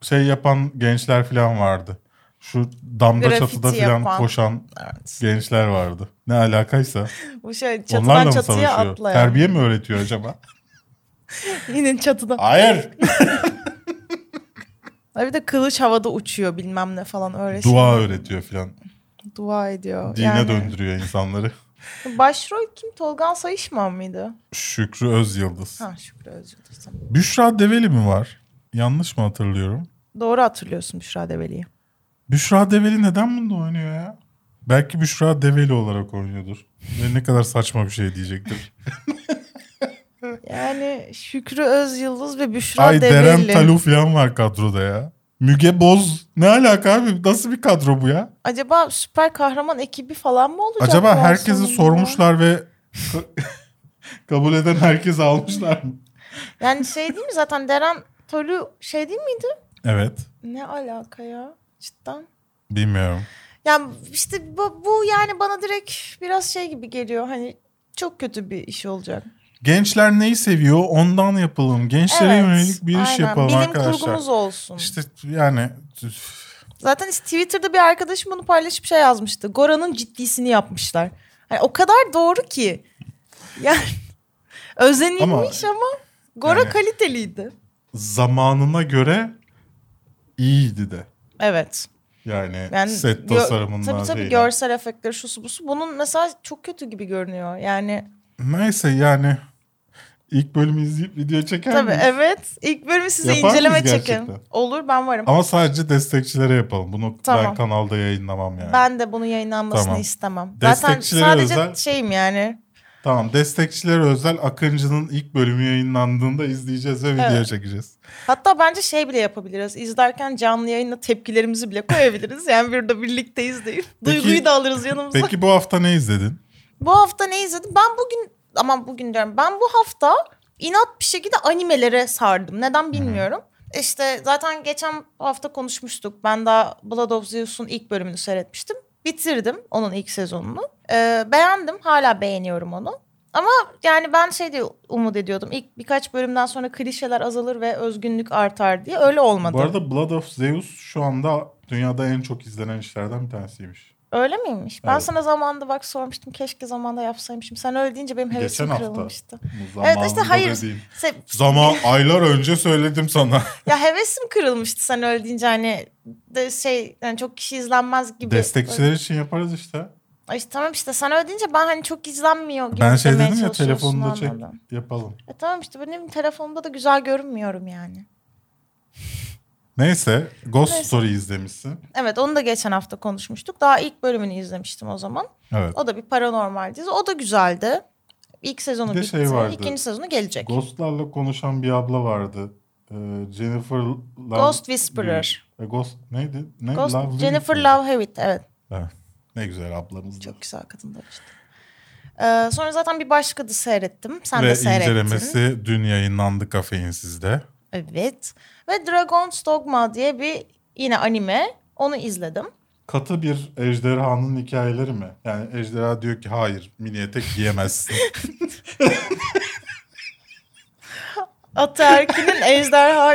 şey yapan gençler falan vardı. Şu damda grafiti çatıda falan yapan, koşan evet, gençler vardı. Ne alakaysa. Bu şey çatıdan çatıya atlayan. Terbiye mi öğretiyor acaba? Yine çatıda. Hayır. Bir de kılıç havada uçuyor bilmem ne falan öyle. Dua şey öğretiyor falan. Dua ediyor. Dine yani döndürüyor insanları. Başrol kim? Tolgan Sayışman mıydı? Şükrü Özyıldız. Ha, Şükrü Özyıldız. Büşra Develi mi var? Yanlış mı hatırlıyorum? Doğru hatırlıyorsun Büşra Develi'yi. Büşra Develi neden bunda oynuyor ya? Belki Büşra Develi olarak oynuyordur. Ne kadar saçma bir şey diyecektir. Yani Şükrü Özyıldız ve Büşra Ay, Develi. Ay Derem Talu falan var kadroda ya. Müge Boz ne alaka abi? Nasıl bir kadro bu ya? Acaba süper kahraman ekibi falan mı olacak? Acaba herkesi sormuşlar ve kabul eden herkesi almışlar mı? Yani şey değil mi zaten Derem Talu şey değil miydi? Evet. Ne alaka ya? Cidden. Bilmiyorum. Yani işte bu, bu yani bana direkt biraz şey gibi geliyor. Hani çok kötü bir iş olacak. Gençler neyi seviyor? Ondan yapalım. Gençlere evet, yönelik bir aynen iş yapalım bilim arkadaşlar. Bilim kurgumuz olsun. İşte yani. Zaten işte Twitter'da bir arkadaşım bunu paylaşıp şey yazmıştı. Goran'ın ciddisini yapmışlar. Yani o kadar doğru ki. Yani özenilmiş ama, ama Gora yani, kaliteliydi. Zamanına göre iyiydi de. Evet. Yani, yani set tasarımından tabii tabii şeyle, görsel efektleri şusu busu. Bunun mesela çok kötü gibi görünüyor. Yani. Neyse yani ilk bölümü izleyip video çeker tabii, miyiz? Tabii evet. İlk bölümü size yapar inceleme çekin. Olur ben varım. Ama sadece destekçilere yapalım. Bunu tamam, ben kanalda yayınlamam yani. Ben de bunun yayınlanmasını tamam, istemem. Zaten sadece özel, şeyim yani. Tamam, destekçilere özel Akıncı'nın ilk bölümü yayınlandığında izleyeceğiz ve evet, video çekeceğiz. Hatta bence şey bile yapabiliriz. İzlerken canlı yayında tepkilerimizi bile koyabiliriz. Yani bir de birlikte izleyip peki, duyguyu da alırız yanımıza. Peki bu hafta ne izledin? Bu hafta ne izledim? Ben bugün aman bugün diyorum. Ben bu hafta inat bir şekilde animelere sardım. Neden bilmiyorum. Hı-hı. İşte zaten geçen hafta konuşmuştuk. Ben daha Blood of Zeus'un ilk bölümünü seyretmiştim. Bitirdim onun ilk sezonunu. Ee, beğendim. Hala beğeniyorum onu. Ama yani ben şey diye umut ediyordum. İlk birkaç bölümden sonra klişeler azalır ve özgünlük artar diye. Öyle olmadı. Bu arada Blood of Zeus şu anda dünyada en çok izlenen işlerden bir tanesiymiş. Öyle miymiş? Ben evet, sana zamanında bak sormuştum. Keşke zamanda yapsaymışım. Sen öyle deyince benim hevesim kırılmıştı. Evet işte hayır. Se- Zaman aylar önce söyledim sana. Ya hevesim kırılmıştı sen öyle deyince hani de şey yani çok kişi izlenmez gibi. Destekçiler öyle için yaparız işte. Ay işte, tamam işte sen öyle deyince ben hani çok izlenmiyor gibi. Ben şey dedim ya telefonunda çek yapalım. E tamam işte benim telefonumda da güzel görünmüyorum yani. Neyse Ghost Neyse. Story izlemişsin. Evet onu da geçen hafta konuşmuştuk. Daha ilk bölümünü izlemiştim o zaman. Evet. O da bir paranormal dizi. O da güzeldi. İlk sezonu bir bitti. Şey vardı, İkinci sezonu gelecek. Ghostlarla konuşan bir abla vardı. Ee, Jennifer Love... Ghost Whisperer. E, Ghost neydi? Ne? Ghost, Love Jennifer Love Hewitt evet. Evet. Ne güzel ablamız. Çok güzel kadınlar işte. Ee, sonra zaten bir başka da seyrettim. Sen Ve de seyrettin. Ve incelemesi dün yayınlandı Kafeinsiz'de. Evet. Ve Dragon's Dogma diye bir yine anime. Onu izledim. Katı bir ejderhanın hikayeleri mi? Yani ejderha diyor ki hayır mini etek giyemezsin. Ataerkinin ejderha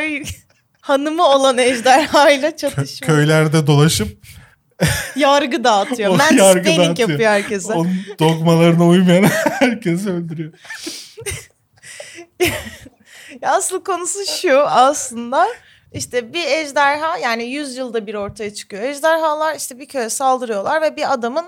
hanımı olan ejderha ile çatışma. Köylerde dolaşıp yargı dağıtıyor. Mansplaining yapıyor herkese. Onun dogmalarına uymayan herkesi öldürüyor. Ya asıl konusu şu aslında işte bir ejderha yani yüz yılda bir ortaya çıkıyor. Ejderhalar işte bir köye saldırıyorlar ve bir adamın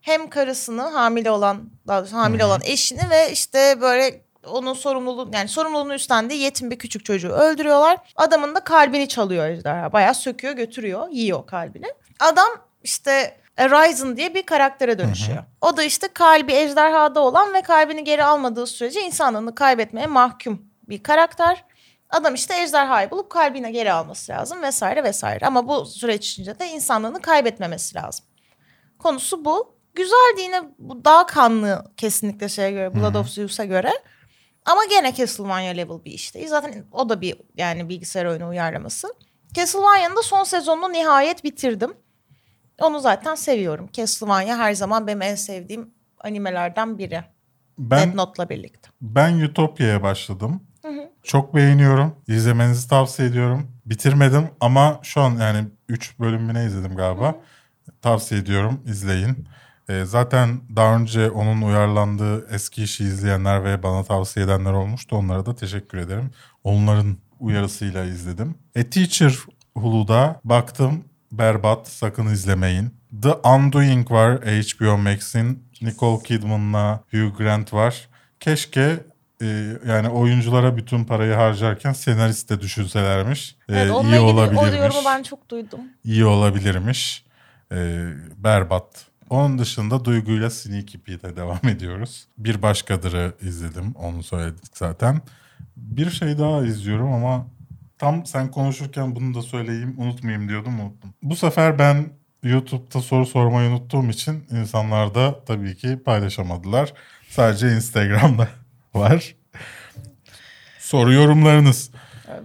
hem karısını hamile olan daha hamile olan eşini ve işte böyle onun sorumluluğu yani sorumluluğunu üstlendiği yetim bir küçük çocuğu öldürüyorlar. Adamın da kalbini çalıyor ejderha. Bayağı söküyor götürüyor yiyor kalbini. Adam işte Horizon diye bir karaktere dönüşüyor. Hı hı. O da işte kalbi ejderhada olan ve kalbini geri almadığı sürece insanlığını kaybetmeye mahkum bir karakter. Adam işte ejderhayı bulup kalbine geri alması lazım vesaire vesaire. Ama bu süreç içinde de insanlığını kaybetmemesi lazım. Konusu bu. Güzeldi yine bu daha kanlı kesinlikle şeye göre Blood of Zeus'a göre. Ama gene Castlevania level bir işteyiz. Zaten o da bir yani bilgisayar oyunu uyarlaması. Castlevania'nın da son sezonunu nihayet bitirdim. Onu zaten seviyorum. Castlevania her zaman benim en sevdiğim animelerden biri. Ben, Death Note'la birlikte. Ben Utopia'ya başladım. Hı hı. Çok beğeniyorum. İzlemenizi tavsiye ediyorum. Bitirmedim ama şu an yani üç bölümüne izledim galiba. Hı hı. Tavsiye ediyorum. İzleyin. Ee, zaten daha önce onun uyarlandığı eski işi izleyenler ve bana tavsiye edenler olmuştu. Onlara da teşekkür ederim. Onların uyarısıyla izledim. A Teacher Hulu'da baktım. Berbat. Sakın izlemeyin. The Undoing var. H B O Max'in. Nicole Kidman'la Hugh Grant var. Keşke e, yani oyunculara bütün parayı harcarken senarist de düşünselermiş. E, evet, iyi olabilirmiş. O yorumu ben çok duydum. İyi olabilirmiş. E, berbat. Onun dışında Duygu'yla Sneaky Pete'e devam ediyoruz. Bir Başkadır'ı izledim. Onu söyledik zaten. Bir şey daha izliyorum ama tam sen konuşurken bunu da söyleyeyim, unutmayayım diyordum, unuttum. Bu sefer ben YouTube'da soru sormayı unuttuğum için insanlar da tabii ki paylaşamadılar. Sadece Instagram'da var. Soru yorumlarınız.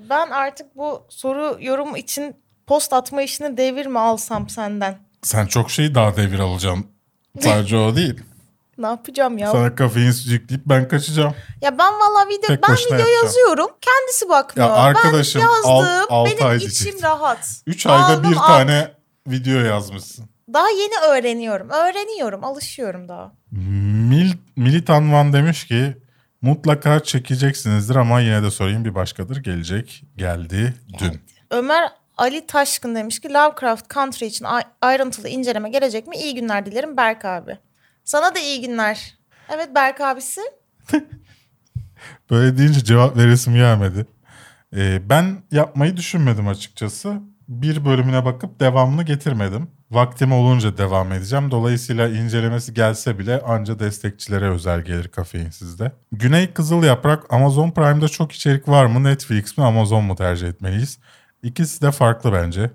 Ben artık bu soru yorum için post atma işini devir mi alsam senden? Sen çok şeyi daha devir alacaksın. Sadece o değil. Ne yapacağım ya? Sana kafein yükleyip ben kaçacağım. Ya ben valla video Tek ben video yapacağım. Yazıyorum. Kendisi bakmıyor. Ya arkadaşım, ben yazdım. Alt, alt benim ay içim diyecektim. Rahat. üç ayda aldım, bir alt. Tane video yazmışsın. Daha yeni öğreniyorum. Öğreniyorum. Alışıyorum daha. Mil, Militan Van demiş ki mutlaka çekeceksinizdir ama yine de sorayım, bir başkadır gelecek. Geldi dün. Evet. Ömer Ali Taşkın demiş ki Lovecraft Country için ayrıntılı inceleme gelecek mi? İyi günler dilerim Berk abi. Sana da iyi günler. Evet Berk abisi. Böyle deyince cevap veresim gelmedi. Ee, ben yapmayı düşünmedim açıkçası. Bir bölümüne bakıp devamını getirmedim. Vaktim olunca devam edeceğim. Dolayısıyla incelemesi gelse bile anca destekçilere özel gelir kafeinsizde. Güney Kızıl Yaprak, Amazon Prime'da çok içerik var mı? Netflix mi, Amazon mu tercih etmeliyiz? İkisi de farklı bence.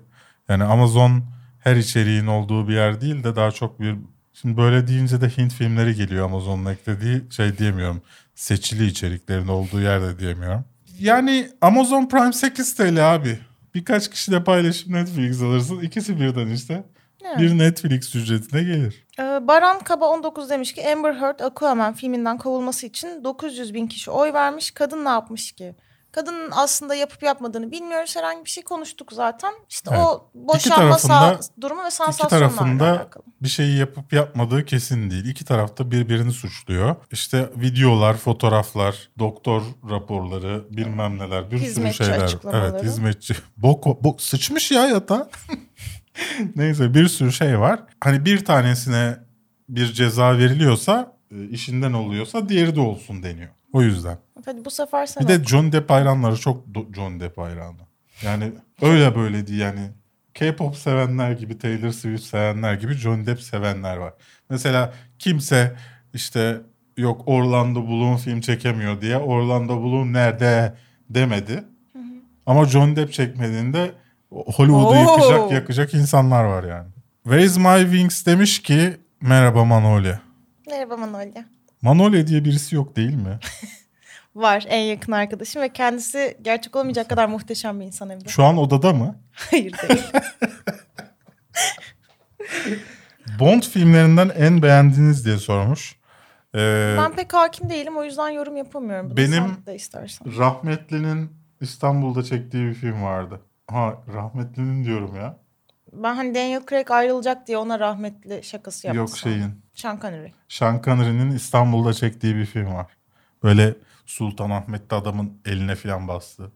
Yani Amazon her içeriğin olduğu bir yer değil de daha çok bir... Şimdi böyle deyince de Hint filmleri geliyor Amazon'un eklediği, şey diyemiyorum. Seçili içeriklerin olduğu yerde diyemiyorum. Yani Amazon Prime sekiz TL abi. Birkaç kişi de paylaşıp Netflix alırsın. İkisi birden işte. Evet. Bir Netflix ücretine gelir. Ee, Baran Kaba on dokuz demiş ki Amber Heard Aquaman filminden kovulması için dokuz yüz bin kişi oy vermiş. Kadın ne yapmış ki? Kadının aslında yapıp yapmadığını bilmiyoruz. Herhangi bir şey konuştuk zaten. İşte evet. O boşanma sağ, durumu ve sansasyonlarla alakalı. İki tarafında bir şeyi yapıp yapmadığı kesin değil. İki tarafta birbirini suçluyor. İşte videolar, fotoğraflar, doktor raporları, bilmem neler, bir hizmetçi sürü şeyler. Evet, hizmetçi. Bok, bok sıçmış ya yatağa. Neyse, bir sürü şey var. Hani bir tanesine bir ceza veriliyorsa, işinden oluyorsa diğeri de olsun deniyor. O yüzden. Hadi bu sefer sen. Bir de Johnny Depp hayranları çok Johnny Depp hayranı. Yani öyle böyle değil yani. K-pop sevenler gibi, Taylor Swift sevenler gibi Johnny Depp sevenler var. Mesela kimse işte yok Orlando Bloom film çekemiyor diye Orlando Bloom nerede demedi. Hı hı. Ama Johnny Depp çekmediğinde Hollywood'u yıkacak yakacak insanlar var yani. Where is my wings demiş ki merhaba Manolya. Merhaba Manolya. Manolya diye birisi yok değil mi? Var, en yakın arkadaşım ve kendisi gerçek olamayacak kadar muhteşem bir insan evde. Şu an odada mı? Hayır değil. Bond filmlerinden en beğendiğiniz diye sormuş. Ee, ben pek hakim değilim, o yüzden yorum yapamıyorum. Benim rahmetlinin İstanbul'da çektiği bir film vardı. Ha, rahmetlinin diyorum ya. Ben hani Daniel Craig ayrılacak diye ona rahmetli şakası yapmıştım. Yok şeyin. Sean Connery. Sean Connery'nin İstanbul'da çektiği bir film var. Böyle Sultanahmet'te adamın eline falan bastı.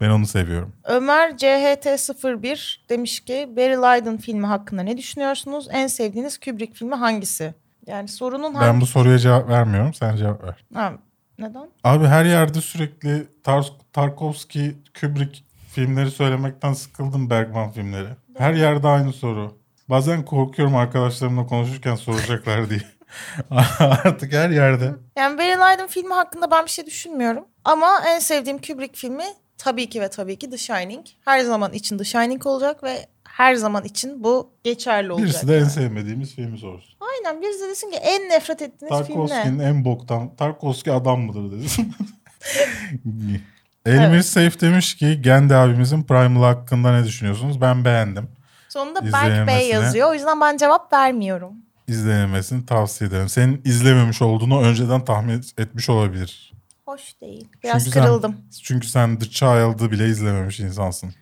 Ben onu seviyorum. Ömer C H T sıfır bir demiş ki Barry Lyndon filmi hakkında ne düşünüyorsunuz? En sevdiğiniz Kubrick filmi hangisi? Yani sorunun hangisi? Ben bu soruya cevap vermiyorum. Sen cevap ver. Ha, neden? Abi her yerde sürekli Tar- Tarkovski, Kubrick filmleri söylemekten sıkıldım, Bergman filmleri. Her yerde aynı soru. Bazen korkuyorum arkadaşlarımla konuşurken soracaklar diye. Artık her yerde. Yani Barry Lyndon filmi hakkında ben bir şey düşünmüyorum. Ama en sevdiğim Kubrick filmi tabii ki ve tabii ki The Shining. Her zaman için The Shining olacak ve her zaman için bu geçerli olacak. Birisi de yani en sevmediğimiz filmi sorsun. Aynen, birisi de desin ki en nefret ettiğiniz Tarkovski'nin film ne? Tarkovski'nin en boktan, Tarkovski adam mıdır desin. Elmir evet. Seyf demiş ki Gende abimizin Primal hakkında ne düşünüyorsunuz? Ben beğendim. Sonunda Berk Bey yazıyor. O yüzden ben cevap vermiyorum. İzlenemesini tavsiye ederim. Senin izlememiş olduğunu önceden tahmin etmiş olabilir. Hoş değil. Biraz çünkü kırıldım. Sen, çünkü sen The Child'ı bile izlememiş insansın.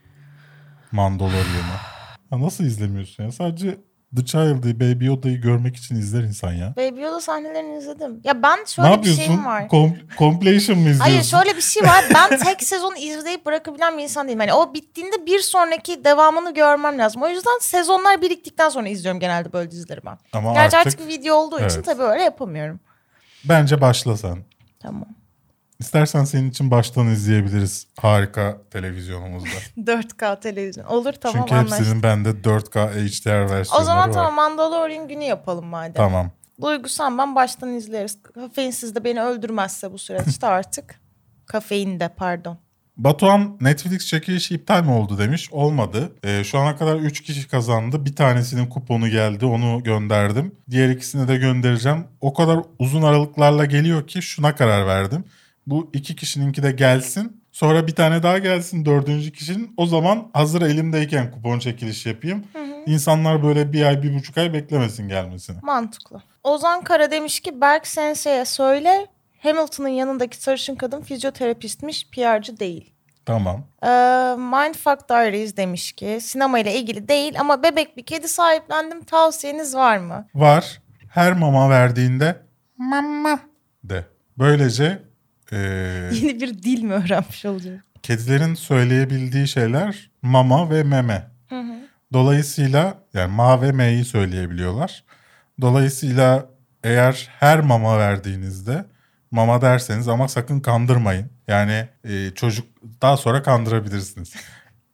Mandalorian'ı. Ya nasıl izlemiyorsun ya? Sadece The Child'ı, Baby Yoda'yı görmek için izler insan ya. Baby Yoda sahnelerini izledim. Ya ben şöyle bir şeyim var. Ne yapıyorsun? Kom- completion mı izliyorsun? Hayır, şöyle bir şey var. Ben tek sezonu izleyip bırakabilen bir insan değilim. Yani o bittiğinde bir sonraki devamını görmem lazım. O yüzden sezonlar biriktikten sonra izliyorum genelde böyle dizileri ben. Ama gerçi artık, artık video olduğu evet. için tabii öyle yapamıyorum. Bence başlasan. Tamam. İstersen senin için baştan izleyebiliriz harika televizyonumuzda. dört K televizyon. Olur, tamam, çünkü anlaştık. Çünkü hepsinin bende dört K H D R versiyonları var. O zaman var. Tamam, Mandalorian günü yapalım madem. Tamam. Duygusam ben baştan izleriz. Kafeinsiz de beni öldürmezse bu süreçte artık. Kafein de pardon. Batuhan Netflix çekilişi iptal mi oldu demiş. Olmadı. Ee, şu ana kadar üç kişi kazandı. Bir tanesinin kuponu geldi. Onu gönderdim. Diğer ikisini de göndereceğim. O kadar uzun aralıklarla geliyor ki şuna karar verdim. Bu iki kişininki de gelsin. Sonra bir tane daha gelsin dördüncü kişinin. O zaman hazır elimdeyken kupon çekilişi yapayım. Hı hı. İnsanlar böyle bir ay, bir buçuk ay beklemesin gelmesini. Mantıklı. Ozan Kara demiş ki Berk Sensei'ye söyle. Hamilton'ın yanındaki sarışın kadın fizyoterapistmiş, P R'cı değil. Tamam. Ee, Mindfuck Diaries demiş ki sinema ile ilgili değil ama bebek bir kedi sahiplendim. Tavsiyeniz var mı? Var. Her mama verdiğinde mama de. Böylece... Ee, yeni bir dil mi öğrenmiş olacak? Kedilerin söyleyebildiği şeyler mama ve meme. Hı hı. Dolayısıyla yani ma ve me'yi söyleyebiliyorlar. Dolayısıyla eğer her mama verdiğinizde mama derseniz ama sakın kandırmayın. Yani e, çocuk daha sonra kandırabilirsiniz.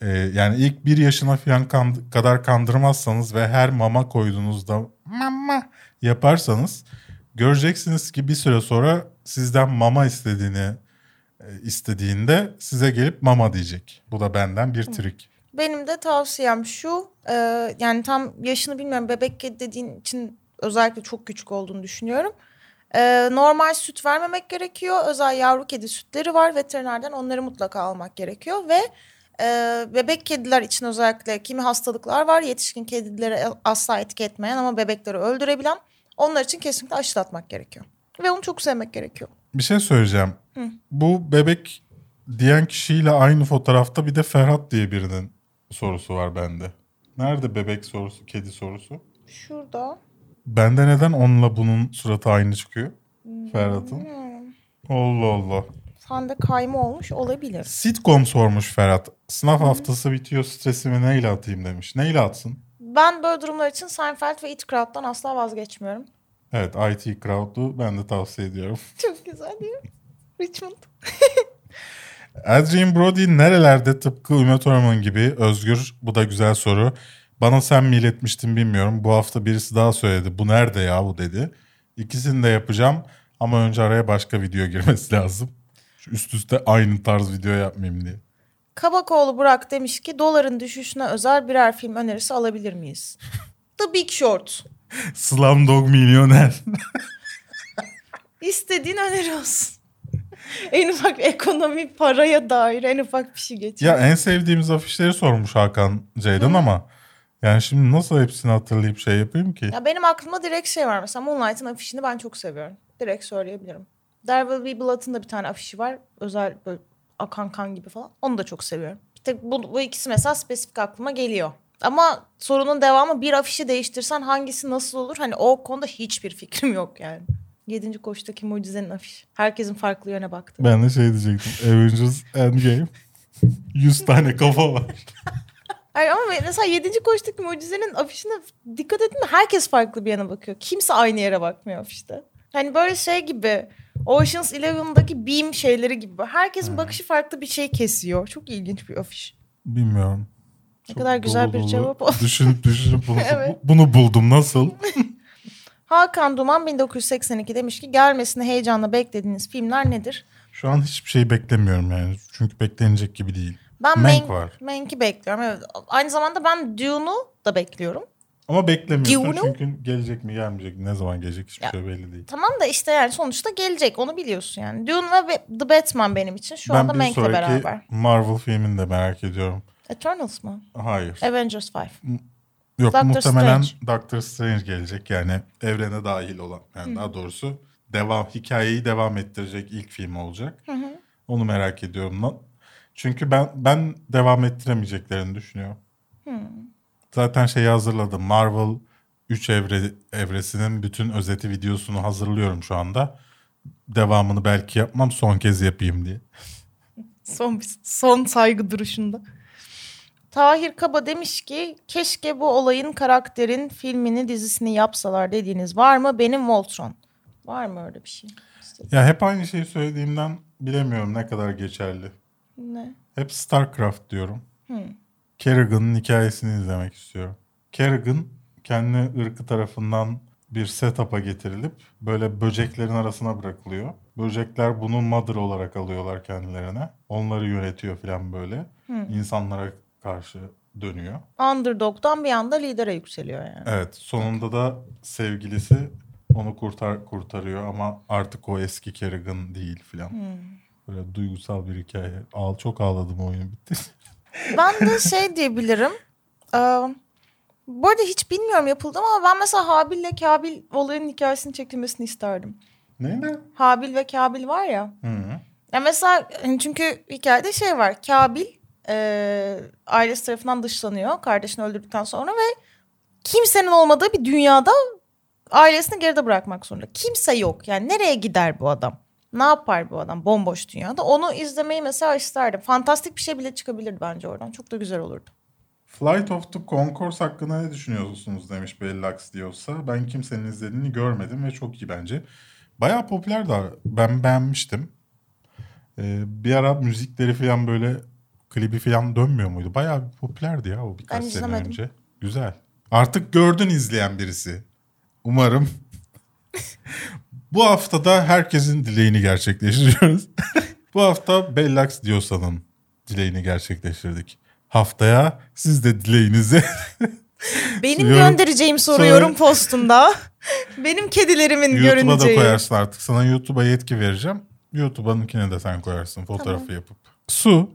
e, yani ilk bir yaşına falan kand- kadar kandırmazsanız ve her mama koyduğunuzda mama yaparsanız göreceksiniz ki bir süre sonra sizden mama istediğini istediğinde size gelip mama diyecek. Bu da benden bir trik. Benim de tavsiyem şu, e, yani tam yaşını bilmiyorum, bebek kedi dediğin için özellikle çok küçük olduğunu düşünüyorum. E, normal süt vermemek gerekiyor. Özel yavru kedi sütleri var. Veterinerden onları mutlaka almak gerekiyor ve e, bebek kediler için özellikle kimi hastalıklar var. Yetişkin kedilere asla etki etmeyen ama bebekleri öldürebilen, onlar için kesinlikle aşılatmak gerekiyor. Ve onu çok sevmek gerekiyor. Bir şey söyleyeceğim. Hı. Bu bebek diyen kişiyle aynı fotoğrafta bir de Ferhat diye birinin sorusu var bende. Nerede bebek sorusu, kedi sorusu? Şurada. Bende neden onunla bunun suratı aynı çıkıyor? Hmm. Ferhat'ın. Allah Allah. Sende kayma olmuş olabilir. Sitcom sormuş Ferhat. Sınav Hı. haftası bitiyor, stresimi neyle atayım demiş. Neyle atsın? Ben böyle durumlar için Seinfeld ve It Crowd'dan asla vazgeçmiyorum. Evet, I T Crowd'u ben de tavsiye ediyorum. Çok güzel değil mi? Richmond. Adrien Brody nerelerde tıpkı Uma Thurman gibi? Özgür, bu da güzel soru. Bana sen mi iletmiştin bilmiyorum. Bu hafta birisi daha söyledi. Bu nerede ya bu dedi. İkisini de yapacağım ama önce araya başka video girmesi lazım. Şu üst üste aynı tarz video yapmayayım diye. Kabakoğlu Burak demiş ki doların düşüşüne özel birer film önerisi alabilir miyiz? The Big Short. Slumdog Milyoner. İstediğin öneri olsun. En ufak ekonomi, paraya dair en ufak bir şey geçiyor. Ya en sevdiğimiz afişleri sormuş Hakan Ceylan ama yani şimdi nasıl hepsini hatırlayıp şey yapayım ki? Ya benim aklımda direkt şey var mesela, Moonlight'ın afişini ben çok seviyorum. Direkt söyleyebilirim. There Will Be Blood'ın da bir tane afişi var. Özel böyle akan kan gibi falan. Onu da çok seviyorum. Bir tek bu, bu ikisi mesela spesifik aklıma geliyor. Ama sorunun devamı, bir afişi değiştirsen hangisi nasıl olur? Hani o konuda hiçbir fikrim yok yani. Yedinci Koğuş'taki Mucize'nin afişi. Herkesin farklı yöne baktı. Ben de şey diyecektim. Avengers Endgame. yüz tane kafa var. Hayır ama mesela Yedinci Koğuş'taki Mucize'nin afişine dikkat edin mi? Herkes farklı bir yana bakıyor. Kimse aynı yere bakmıyor afişte. Hani böyle şey gibi... Ocean's Eleven'daki beam şeyleri gibi. Herkesin hmm. bakışı farklı bir şey kesiyor. Çok ilginç bir afiş. Bilmiyorum. Ne çok kadar güzel dolu bir dolu cevap oldu. Düşünüp düşünüp bunu, evet. bunu buldum. Nasıl? Hakan Duman bin dokuz yüz seksen iki demiş ki gelmesini heyecanla beklediğiniz filmler nedir? Şu an hiçbir şey beklemiyorum yani. Çünkü beklenecek gibi değil. Ben Mank var. Mank'i bekliyorum. Evet. Aynı zamanda ben Dune'u da bekliyorum. Ama beklemiyorsun Gino? Çünkü gelecek mi gelmeyecek mi, ne zaman gelecek hiçbir ya, şey belli değil. Tamam da işte yani sonuçta gelecek, onu biliyorsun yani. Dune ve The Batman benim için şu ben anda Mank'le beraber. Ben bir sonraki Marvel filmini de merak ediyorum. Eternals mı? Hayır. Avengers beş. Yok Doctor muhtemelen Strange. Doctor Strange gelecek yani evrene dahil olan yani hı. daha doğrusu devam hikayeyi devam ettirecek ilk film olacak. Hı hı. Onu merak ediyorum lan. Çünkü ben ben devam ettiremeyeceklerini düşünüyorum. Hı. Zaten şeyi hazırladım. Marvel üç evre, evresinin bütün özeti videosunu hazırlıyorum şu anda. Devamını belki yapmam, son kez yapayım diye. Son son saygı duruşunda. Tahir Kaba demiş ki keşke bu olayın karakterin filmini dizisini yapsalar dediğiniz var mı? Benim Voltron. Var mı öyle bir şey? Ya hep aynı şeyi söylediğimden bilemiyorum ne kadar geçerli. Ne? Hep Starcraft diyorum. Hmm. Kerrigan'ın hikayesini izlemek istiyorum. Kerrigan kendi ırkı tarafından bir setup'a getirilip böyle böceklerin arasına bırakılıyor. Böcekler bunu mother olarak alıyorlar kendilerine. Onları yönetiyor falan böyle. Hmm. İnsanlara karşı dönüyor. Underdog'dan bir anda lidere yükseliyor yani. Evet, sonunda da sevgilisi onu kurtar kurtarıyor ama artık o eski Kerrigan değil falan. Hmm. Böyle duygusal bir hikaye. Al çok ağladım oyunu bitti. Ben de şey diyebilirim. Ee, bu arada hiç bilmiyorum yapıldı ama ben mesela Habil'le Kabil olayın hikayesini çekilmesini isterdim. Neyle? Habil ve Kabil var ya. Hı hı. Ya mesela çünkü hikayede şey var. Kabil E, ailesi tarafından dışlanıyor kardeşini öldürdükten sonra ve kimsenin olmadığı bir dünyada ailesini geride bırakmak zorunda. Kimse yok yani nereye gider bu adam? Ne yapar bu adam bomboş dünyada? Onu izlemeyi mesela isterdim. Fantastik bir şey bile çıkabilirdi bence oradan. Çok da güzel olurdu. Flight of the Conchords hakkında ne düşünüyorsunuz demiş Bellax diyorsa. Ben kimsenin izlediğini görmedim ve çok iyi bence. Bayağı popüler daha. Ben beğenmiştim. Ee, bir ara müzikleri falan böyle klibi falan dönmüyor muydu? Bayağı popülerdi ya o birkaç sene önce. Güzel. Artık gördün izleyen birisi. Umarım. Bu hafta da herkesin dileğini gerçekleştiriyoruz. Bu hafta Bellax Diyorsa'nın dileğini gerçekleştirdik. Haftaya siz de dileğinizi... Benim göndereceğim soru yorum postunda. Benim kedilerimin YouTube'a görüneceği. YouTube'a da koyarsın artık. Sana YouTube'a yetki vereceğim. YouTube'unkine de sen koyarsın fotoğrafı tamam. yapıp. Su...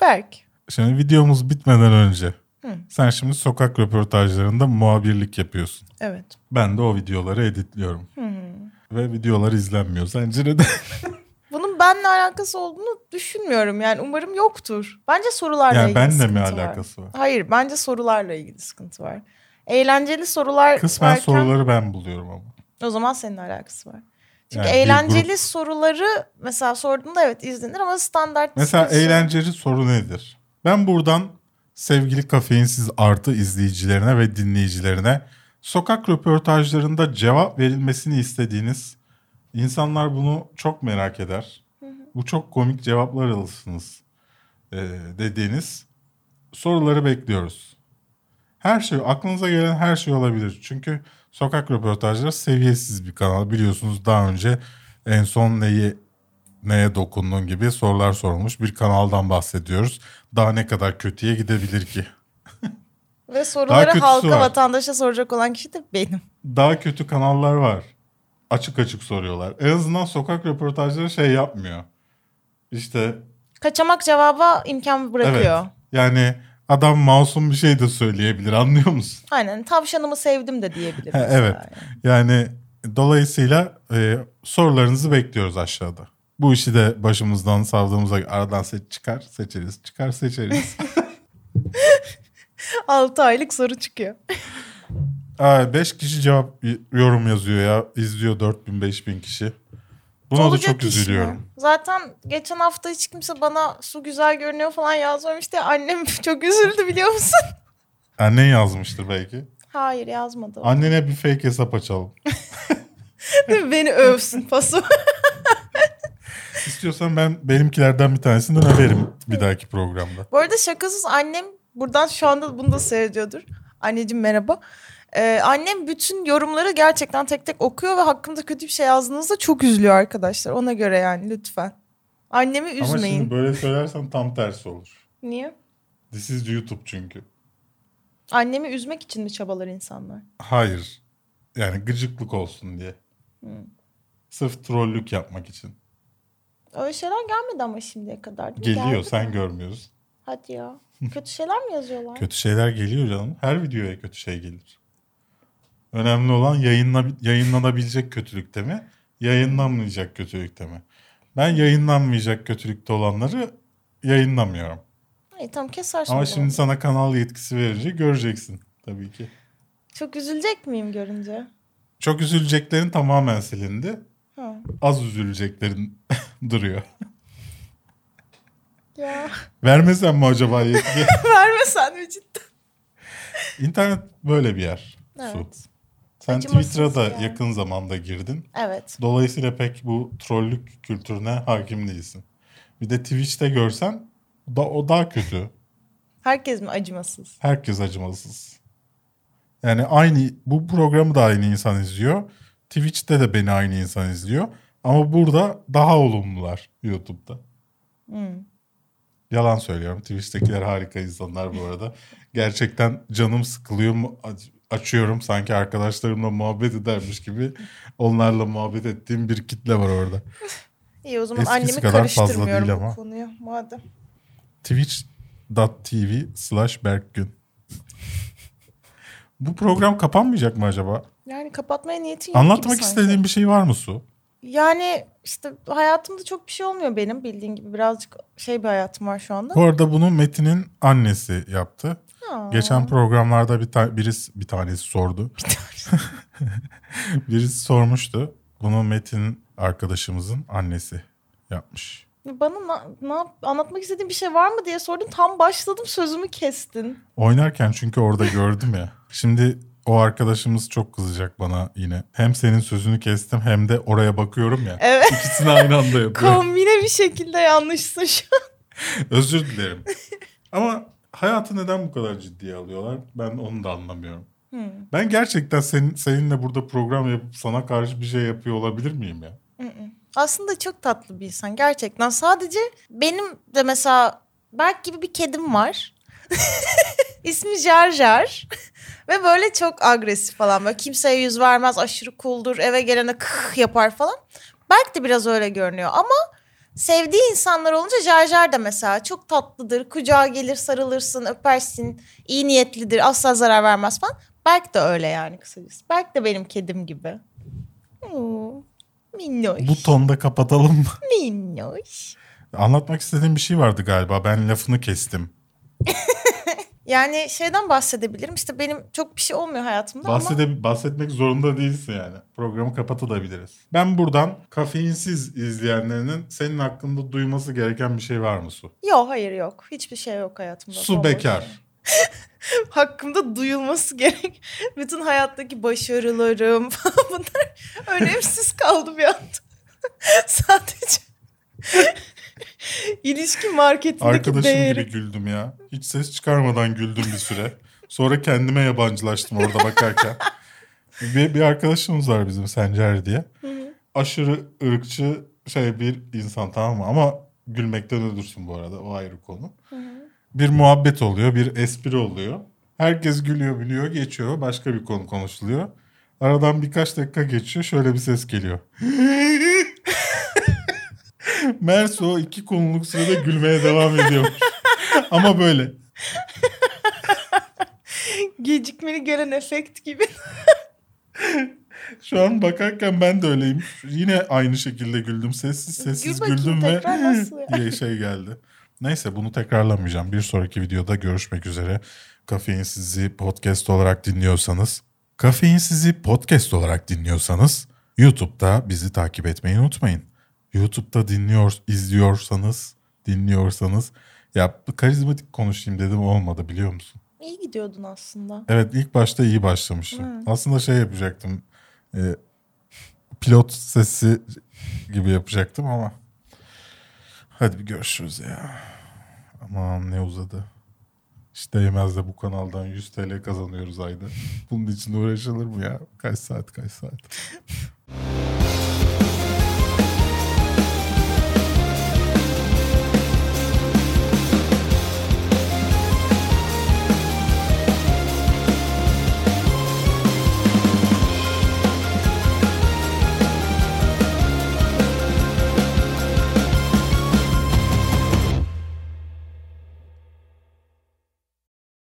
Berk. Şimdi videomuz bitmeden önce Hı. sen şimdi sokak röportajlarında muhabirlik yapıyorsun. Evet. Ben de o videoları editliyorum. Hı. Ve videolar izlenmiyor. Sence neden? Bunun benimle alakası olduğunu düşünmüyorum. Yani umarım yoktur. Bence sorularla yani ilgili sıkıntı var. Yani benimle mi alakası var? Hayır bence sorularla ilgili sıkıntı var. Eğlenceli sorular Kısmen varken... soruları ben buluyorum ama. O zaman senin alakası var. Çünkü yani eğlenceli grup... soruları mesela sorduğunda evet izlenir ama standart... Mesela sorusu. Eğlenceli soru nedir? Ben buradan sevgili Kafeinsiz Artı izleyicilerine ve dinleyicilerine sokak röportajlarında cevap verilmesini istediğiniz insanlar bunu çok merak eder. Hı hı. Bu çok komik cevaplar alırsınız ee, dediğiniz soruları bekliyoruz. Her şey aklınıza gelen her şey olabilir çünkü... Sokak röportajları seviyesiz bir kanal. Biliyorsunuz daha önce en son neyi neye dokundun gibi sorular sorulmuş bir kanaldan bahsediyoruz. Daha ne kadar kötüye gidebilir ki? Ve soruları halka var. Vatandaşa soracak olan kişi de benim. Daha kötü kanallar var. Açık açık soruyorlar. En azından sokak röportajları şey yapmıyor. İşte. Kaçamak cevaba imkan bırakıyor. Evet, yani. Adam masum bir şey de söyleyebilir anlıyor musun? Aynen tavşanımı sevdim de diyebilir. Ha, evet yani, yani dolayısıyla e, sorularınızı bekliyoruz aşağıda. Bu işi de başımızdan savdığımıza aradan seç çıkar seçeriz çıkar seçeriz. altı aylık soru çıkıyor. Aa, beş kişi cevap yorum yazıyor ya izliyor dört bin beş bin kişi. Buna olacak da çok üzülüyorum. İşte. Zaten geçen hafta hiç kimse bana su güzel görünüyor falan yazmamıştı. Annem çok üzüldü biliyor musun? Annen yazmıştır belki. Hayır yazmadı. Annene bir fake hesap açalım. Değil mi? Beni övsün paso. İstiyorsan ben benimkilerden bir tanesinden haberim bir dahaki programda. Bu arada şakasız annem buradan şu anda bunu da seyrediyordur. Anneciğim merhaba. Ee, annem bütün yorumları gerçekten tek tek okuyor ve hakkımda kötü bir şey yazdığınızda çok üzülüyor arkadaşlar. Ona göre yani lütfen. Annemi üzmeyin. Ama şimdi böyle söylersen tam tersi olur. Niye? This is YouTube çünkü. Annemi üzmek için mi çabalar insanlar? Hayır. Yani gıcıklık olsun diye. Hmm. Sırf trollük yapmak için. Öyle şeyler gelmedi ama şimdiye kadar. Geliyor geldi sen mi? Görmüyorsun. Hadi ya. Kötü şeyler mi yazıyorlar? Kötü şeyler geliyor canım. Her videoya kötü şey gelir. Önemli olan yayınla, yayınlanabilecek kötülükte mi? Yayınlanmayacak kötülükte mi? Ben yayınlanmayacak kötülükte olanları yayınlamıyorum. E tamam kesersin. Ama şimdi sana kanal yetkisi verince göreceksin tabii ki. Çok üzülecek miyim görünce? Çok üzüleceklerin tamamen silindi. Ha. Az üzüleceklerin duruyor. Ya. Vermesen mi acaba yetki? Vermesen mi cidden? İnternet böyle bir yer. Evet. Su. Sen acımasız Twitter'a da yani yakın zamanda girdin. Evet. Dolayısıyla pek bu trollük kültürüne hakim değilsin. Bir de Twitch'te görsen da o daha kötü. Herkes mi acımasız? Herkes acımasız. Yani aynı bu programı da aynı insan izliyor. Twitch'te de beni aynı insan izliyor. Ama burada daha olumlular YouTube'da. Hmm. Yalan söylüyorum. Twitch'tekiler harika insanlar bu arada. Gerçekten canım sıkılıyor mu? Açıyorum sanki arkadaşlarımla muhabbet edermiş gibi onlarla muhabbet ettiğim bir kitle var orada. İyi o zaman eskisi annemi kadar karıştırmıyorum fazla bu konuya madem. twitch dot t v slash berkgün Bu program kapanmayacak mı acaba? Yani kapatmaya niyetim yok. Anlatmak istediğin bir şey var mı Su? Yani işte hayatımda çok bir şey olmuyor benim bildiğin gibi. Birazcık şey bir hayatım var şu anda. Bu arada bunu Metin'in annesi yaptı. Ha. Geçen programlarda bir ta- birisi bir tanesi sordu. Bir tanesi. Birisi sormuştu. Bunu Metin arkadaşımızın annesi yapmış. Bana na- na- anlatmak istediğin bir şey var mı diye sordun. Tam başladım sözümü kestin. Oynarken çünkü orada gördüm ya. Şimdi o arkadaşımız çok kızacak bana yine. Hem senin sözünü kestim hem de oraya bakıyorum ya. Evet. İkisini aynı anda yapıyorum. Kombine bir şekilde yanlışsın şu an. Özür dilerim. Ama hayatı neden bu kadar ciddiye alıyorlar? Ben onu da anlamıyorum. Hmm. Ben gerçekten senin, seninle burada program yapıp sana karşı bir şey yapıyor olabilir miyim ya? Aslında çok tatlı bir insan gerçekten. Sadece benim de mesela Berk gibi bir kedim var. İsmi Jar Jar. Ve böyle çok agresif falan. Böyle kimseye yüz vermez, aşırı cool'dur, eve gelene kıh yapar falan. Berk de biraz öyle görünüyor ama sevdiği insanlar olunca Jar Jar da mesela çok tatlıdır. Kucağa gelir, sarılırsın, öpersin, iyi niyetlidir, asla zarar vermez falan. Berk de öyle yani kısacası. Berk de benim kedim gibi. Oo, minnoş. Bu tonda kapatalım mı? Minnoş. Anlatmak istediğim bir şey vardı galiba. Ben lafını kestim. Yani şeyden bahsedebilirim. İşte benim çok bir şey olmuyor hayatımda Bahsede- ama... Bahsetmek zorunda değilsin yani. Programı kapatabiliriz. Ben buradan kafeinsiz izleyenlerinin senin hakkında duyması gereken bir şey var mı Su? Yok hayır yok. Hiçbir şey yok hayatımda. Su bekar. Hakkımda duyulması gerek. Bütün hayattaki başarılarım falan bunlar önemsiz kaldı bir anda. Sadece... İlişki marketindeki arkadaşım değeri. Gibi güldüm ya. Hiç ses çıkarmadan güldüm bir süre. Sonra kendime yabancılaştım orada bakarken. bir, bir arkadaşımız var bizim Sencer diye. Hı hı. Aşırı ırkçı şey bir insan, tamam mı? Ama gülmekten ölürsün bu arada, o ayrı konu. Hı hı. Bir muhabbet oluyor, bir espri oluyor. Herkes gülüyor, biliyor, geçiyor. Başka bir konu konuşuluyor. Aradan birkaç dakika geçiyor. Şöyle bir ses geliyor. Mersi o iki konuluk sırada gülmeye devam ediyormuş. Ama böyle. Gecikmeli gelen efekt gibi. Şu an bakarken ben de öyleyim. Yine aynı şekilde güldüm. Sessiz sessiz Gül güldüm ve yani şey geldi. Neyse bunu tekrarlamayacağım. Bir sonraki videoda görüşmek üzere. Kafeinsizi podcast olarak dinliyorsanız. Kafeinsizi podcast olarak dinliyorsanız YouTube'da bizi takip etmeyi unutmayın. YouTube'da dinliyor, izliyorsanız, dinliyorsanız ya karizmatik konuşayım dedim olmadı biliyor musun? İyi gidiyordun aslında. Evet ilk başta iyi başlamıştım. Hı. Aslında şey yapacaktım e, pilot sesi gibi yapacaktım ama hadi bir görüşürüz ya. Aman ne uzadı. Hiç değmez de bu kanaldan yüz T L kazanıyoruz ayda. Bunun için uğraşılır mı ya? Kaç saat kaç saat.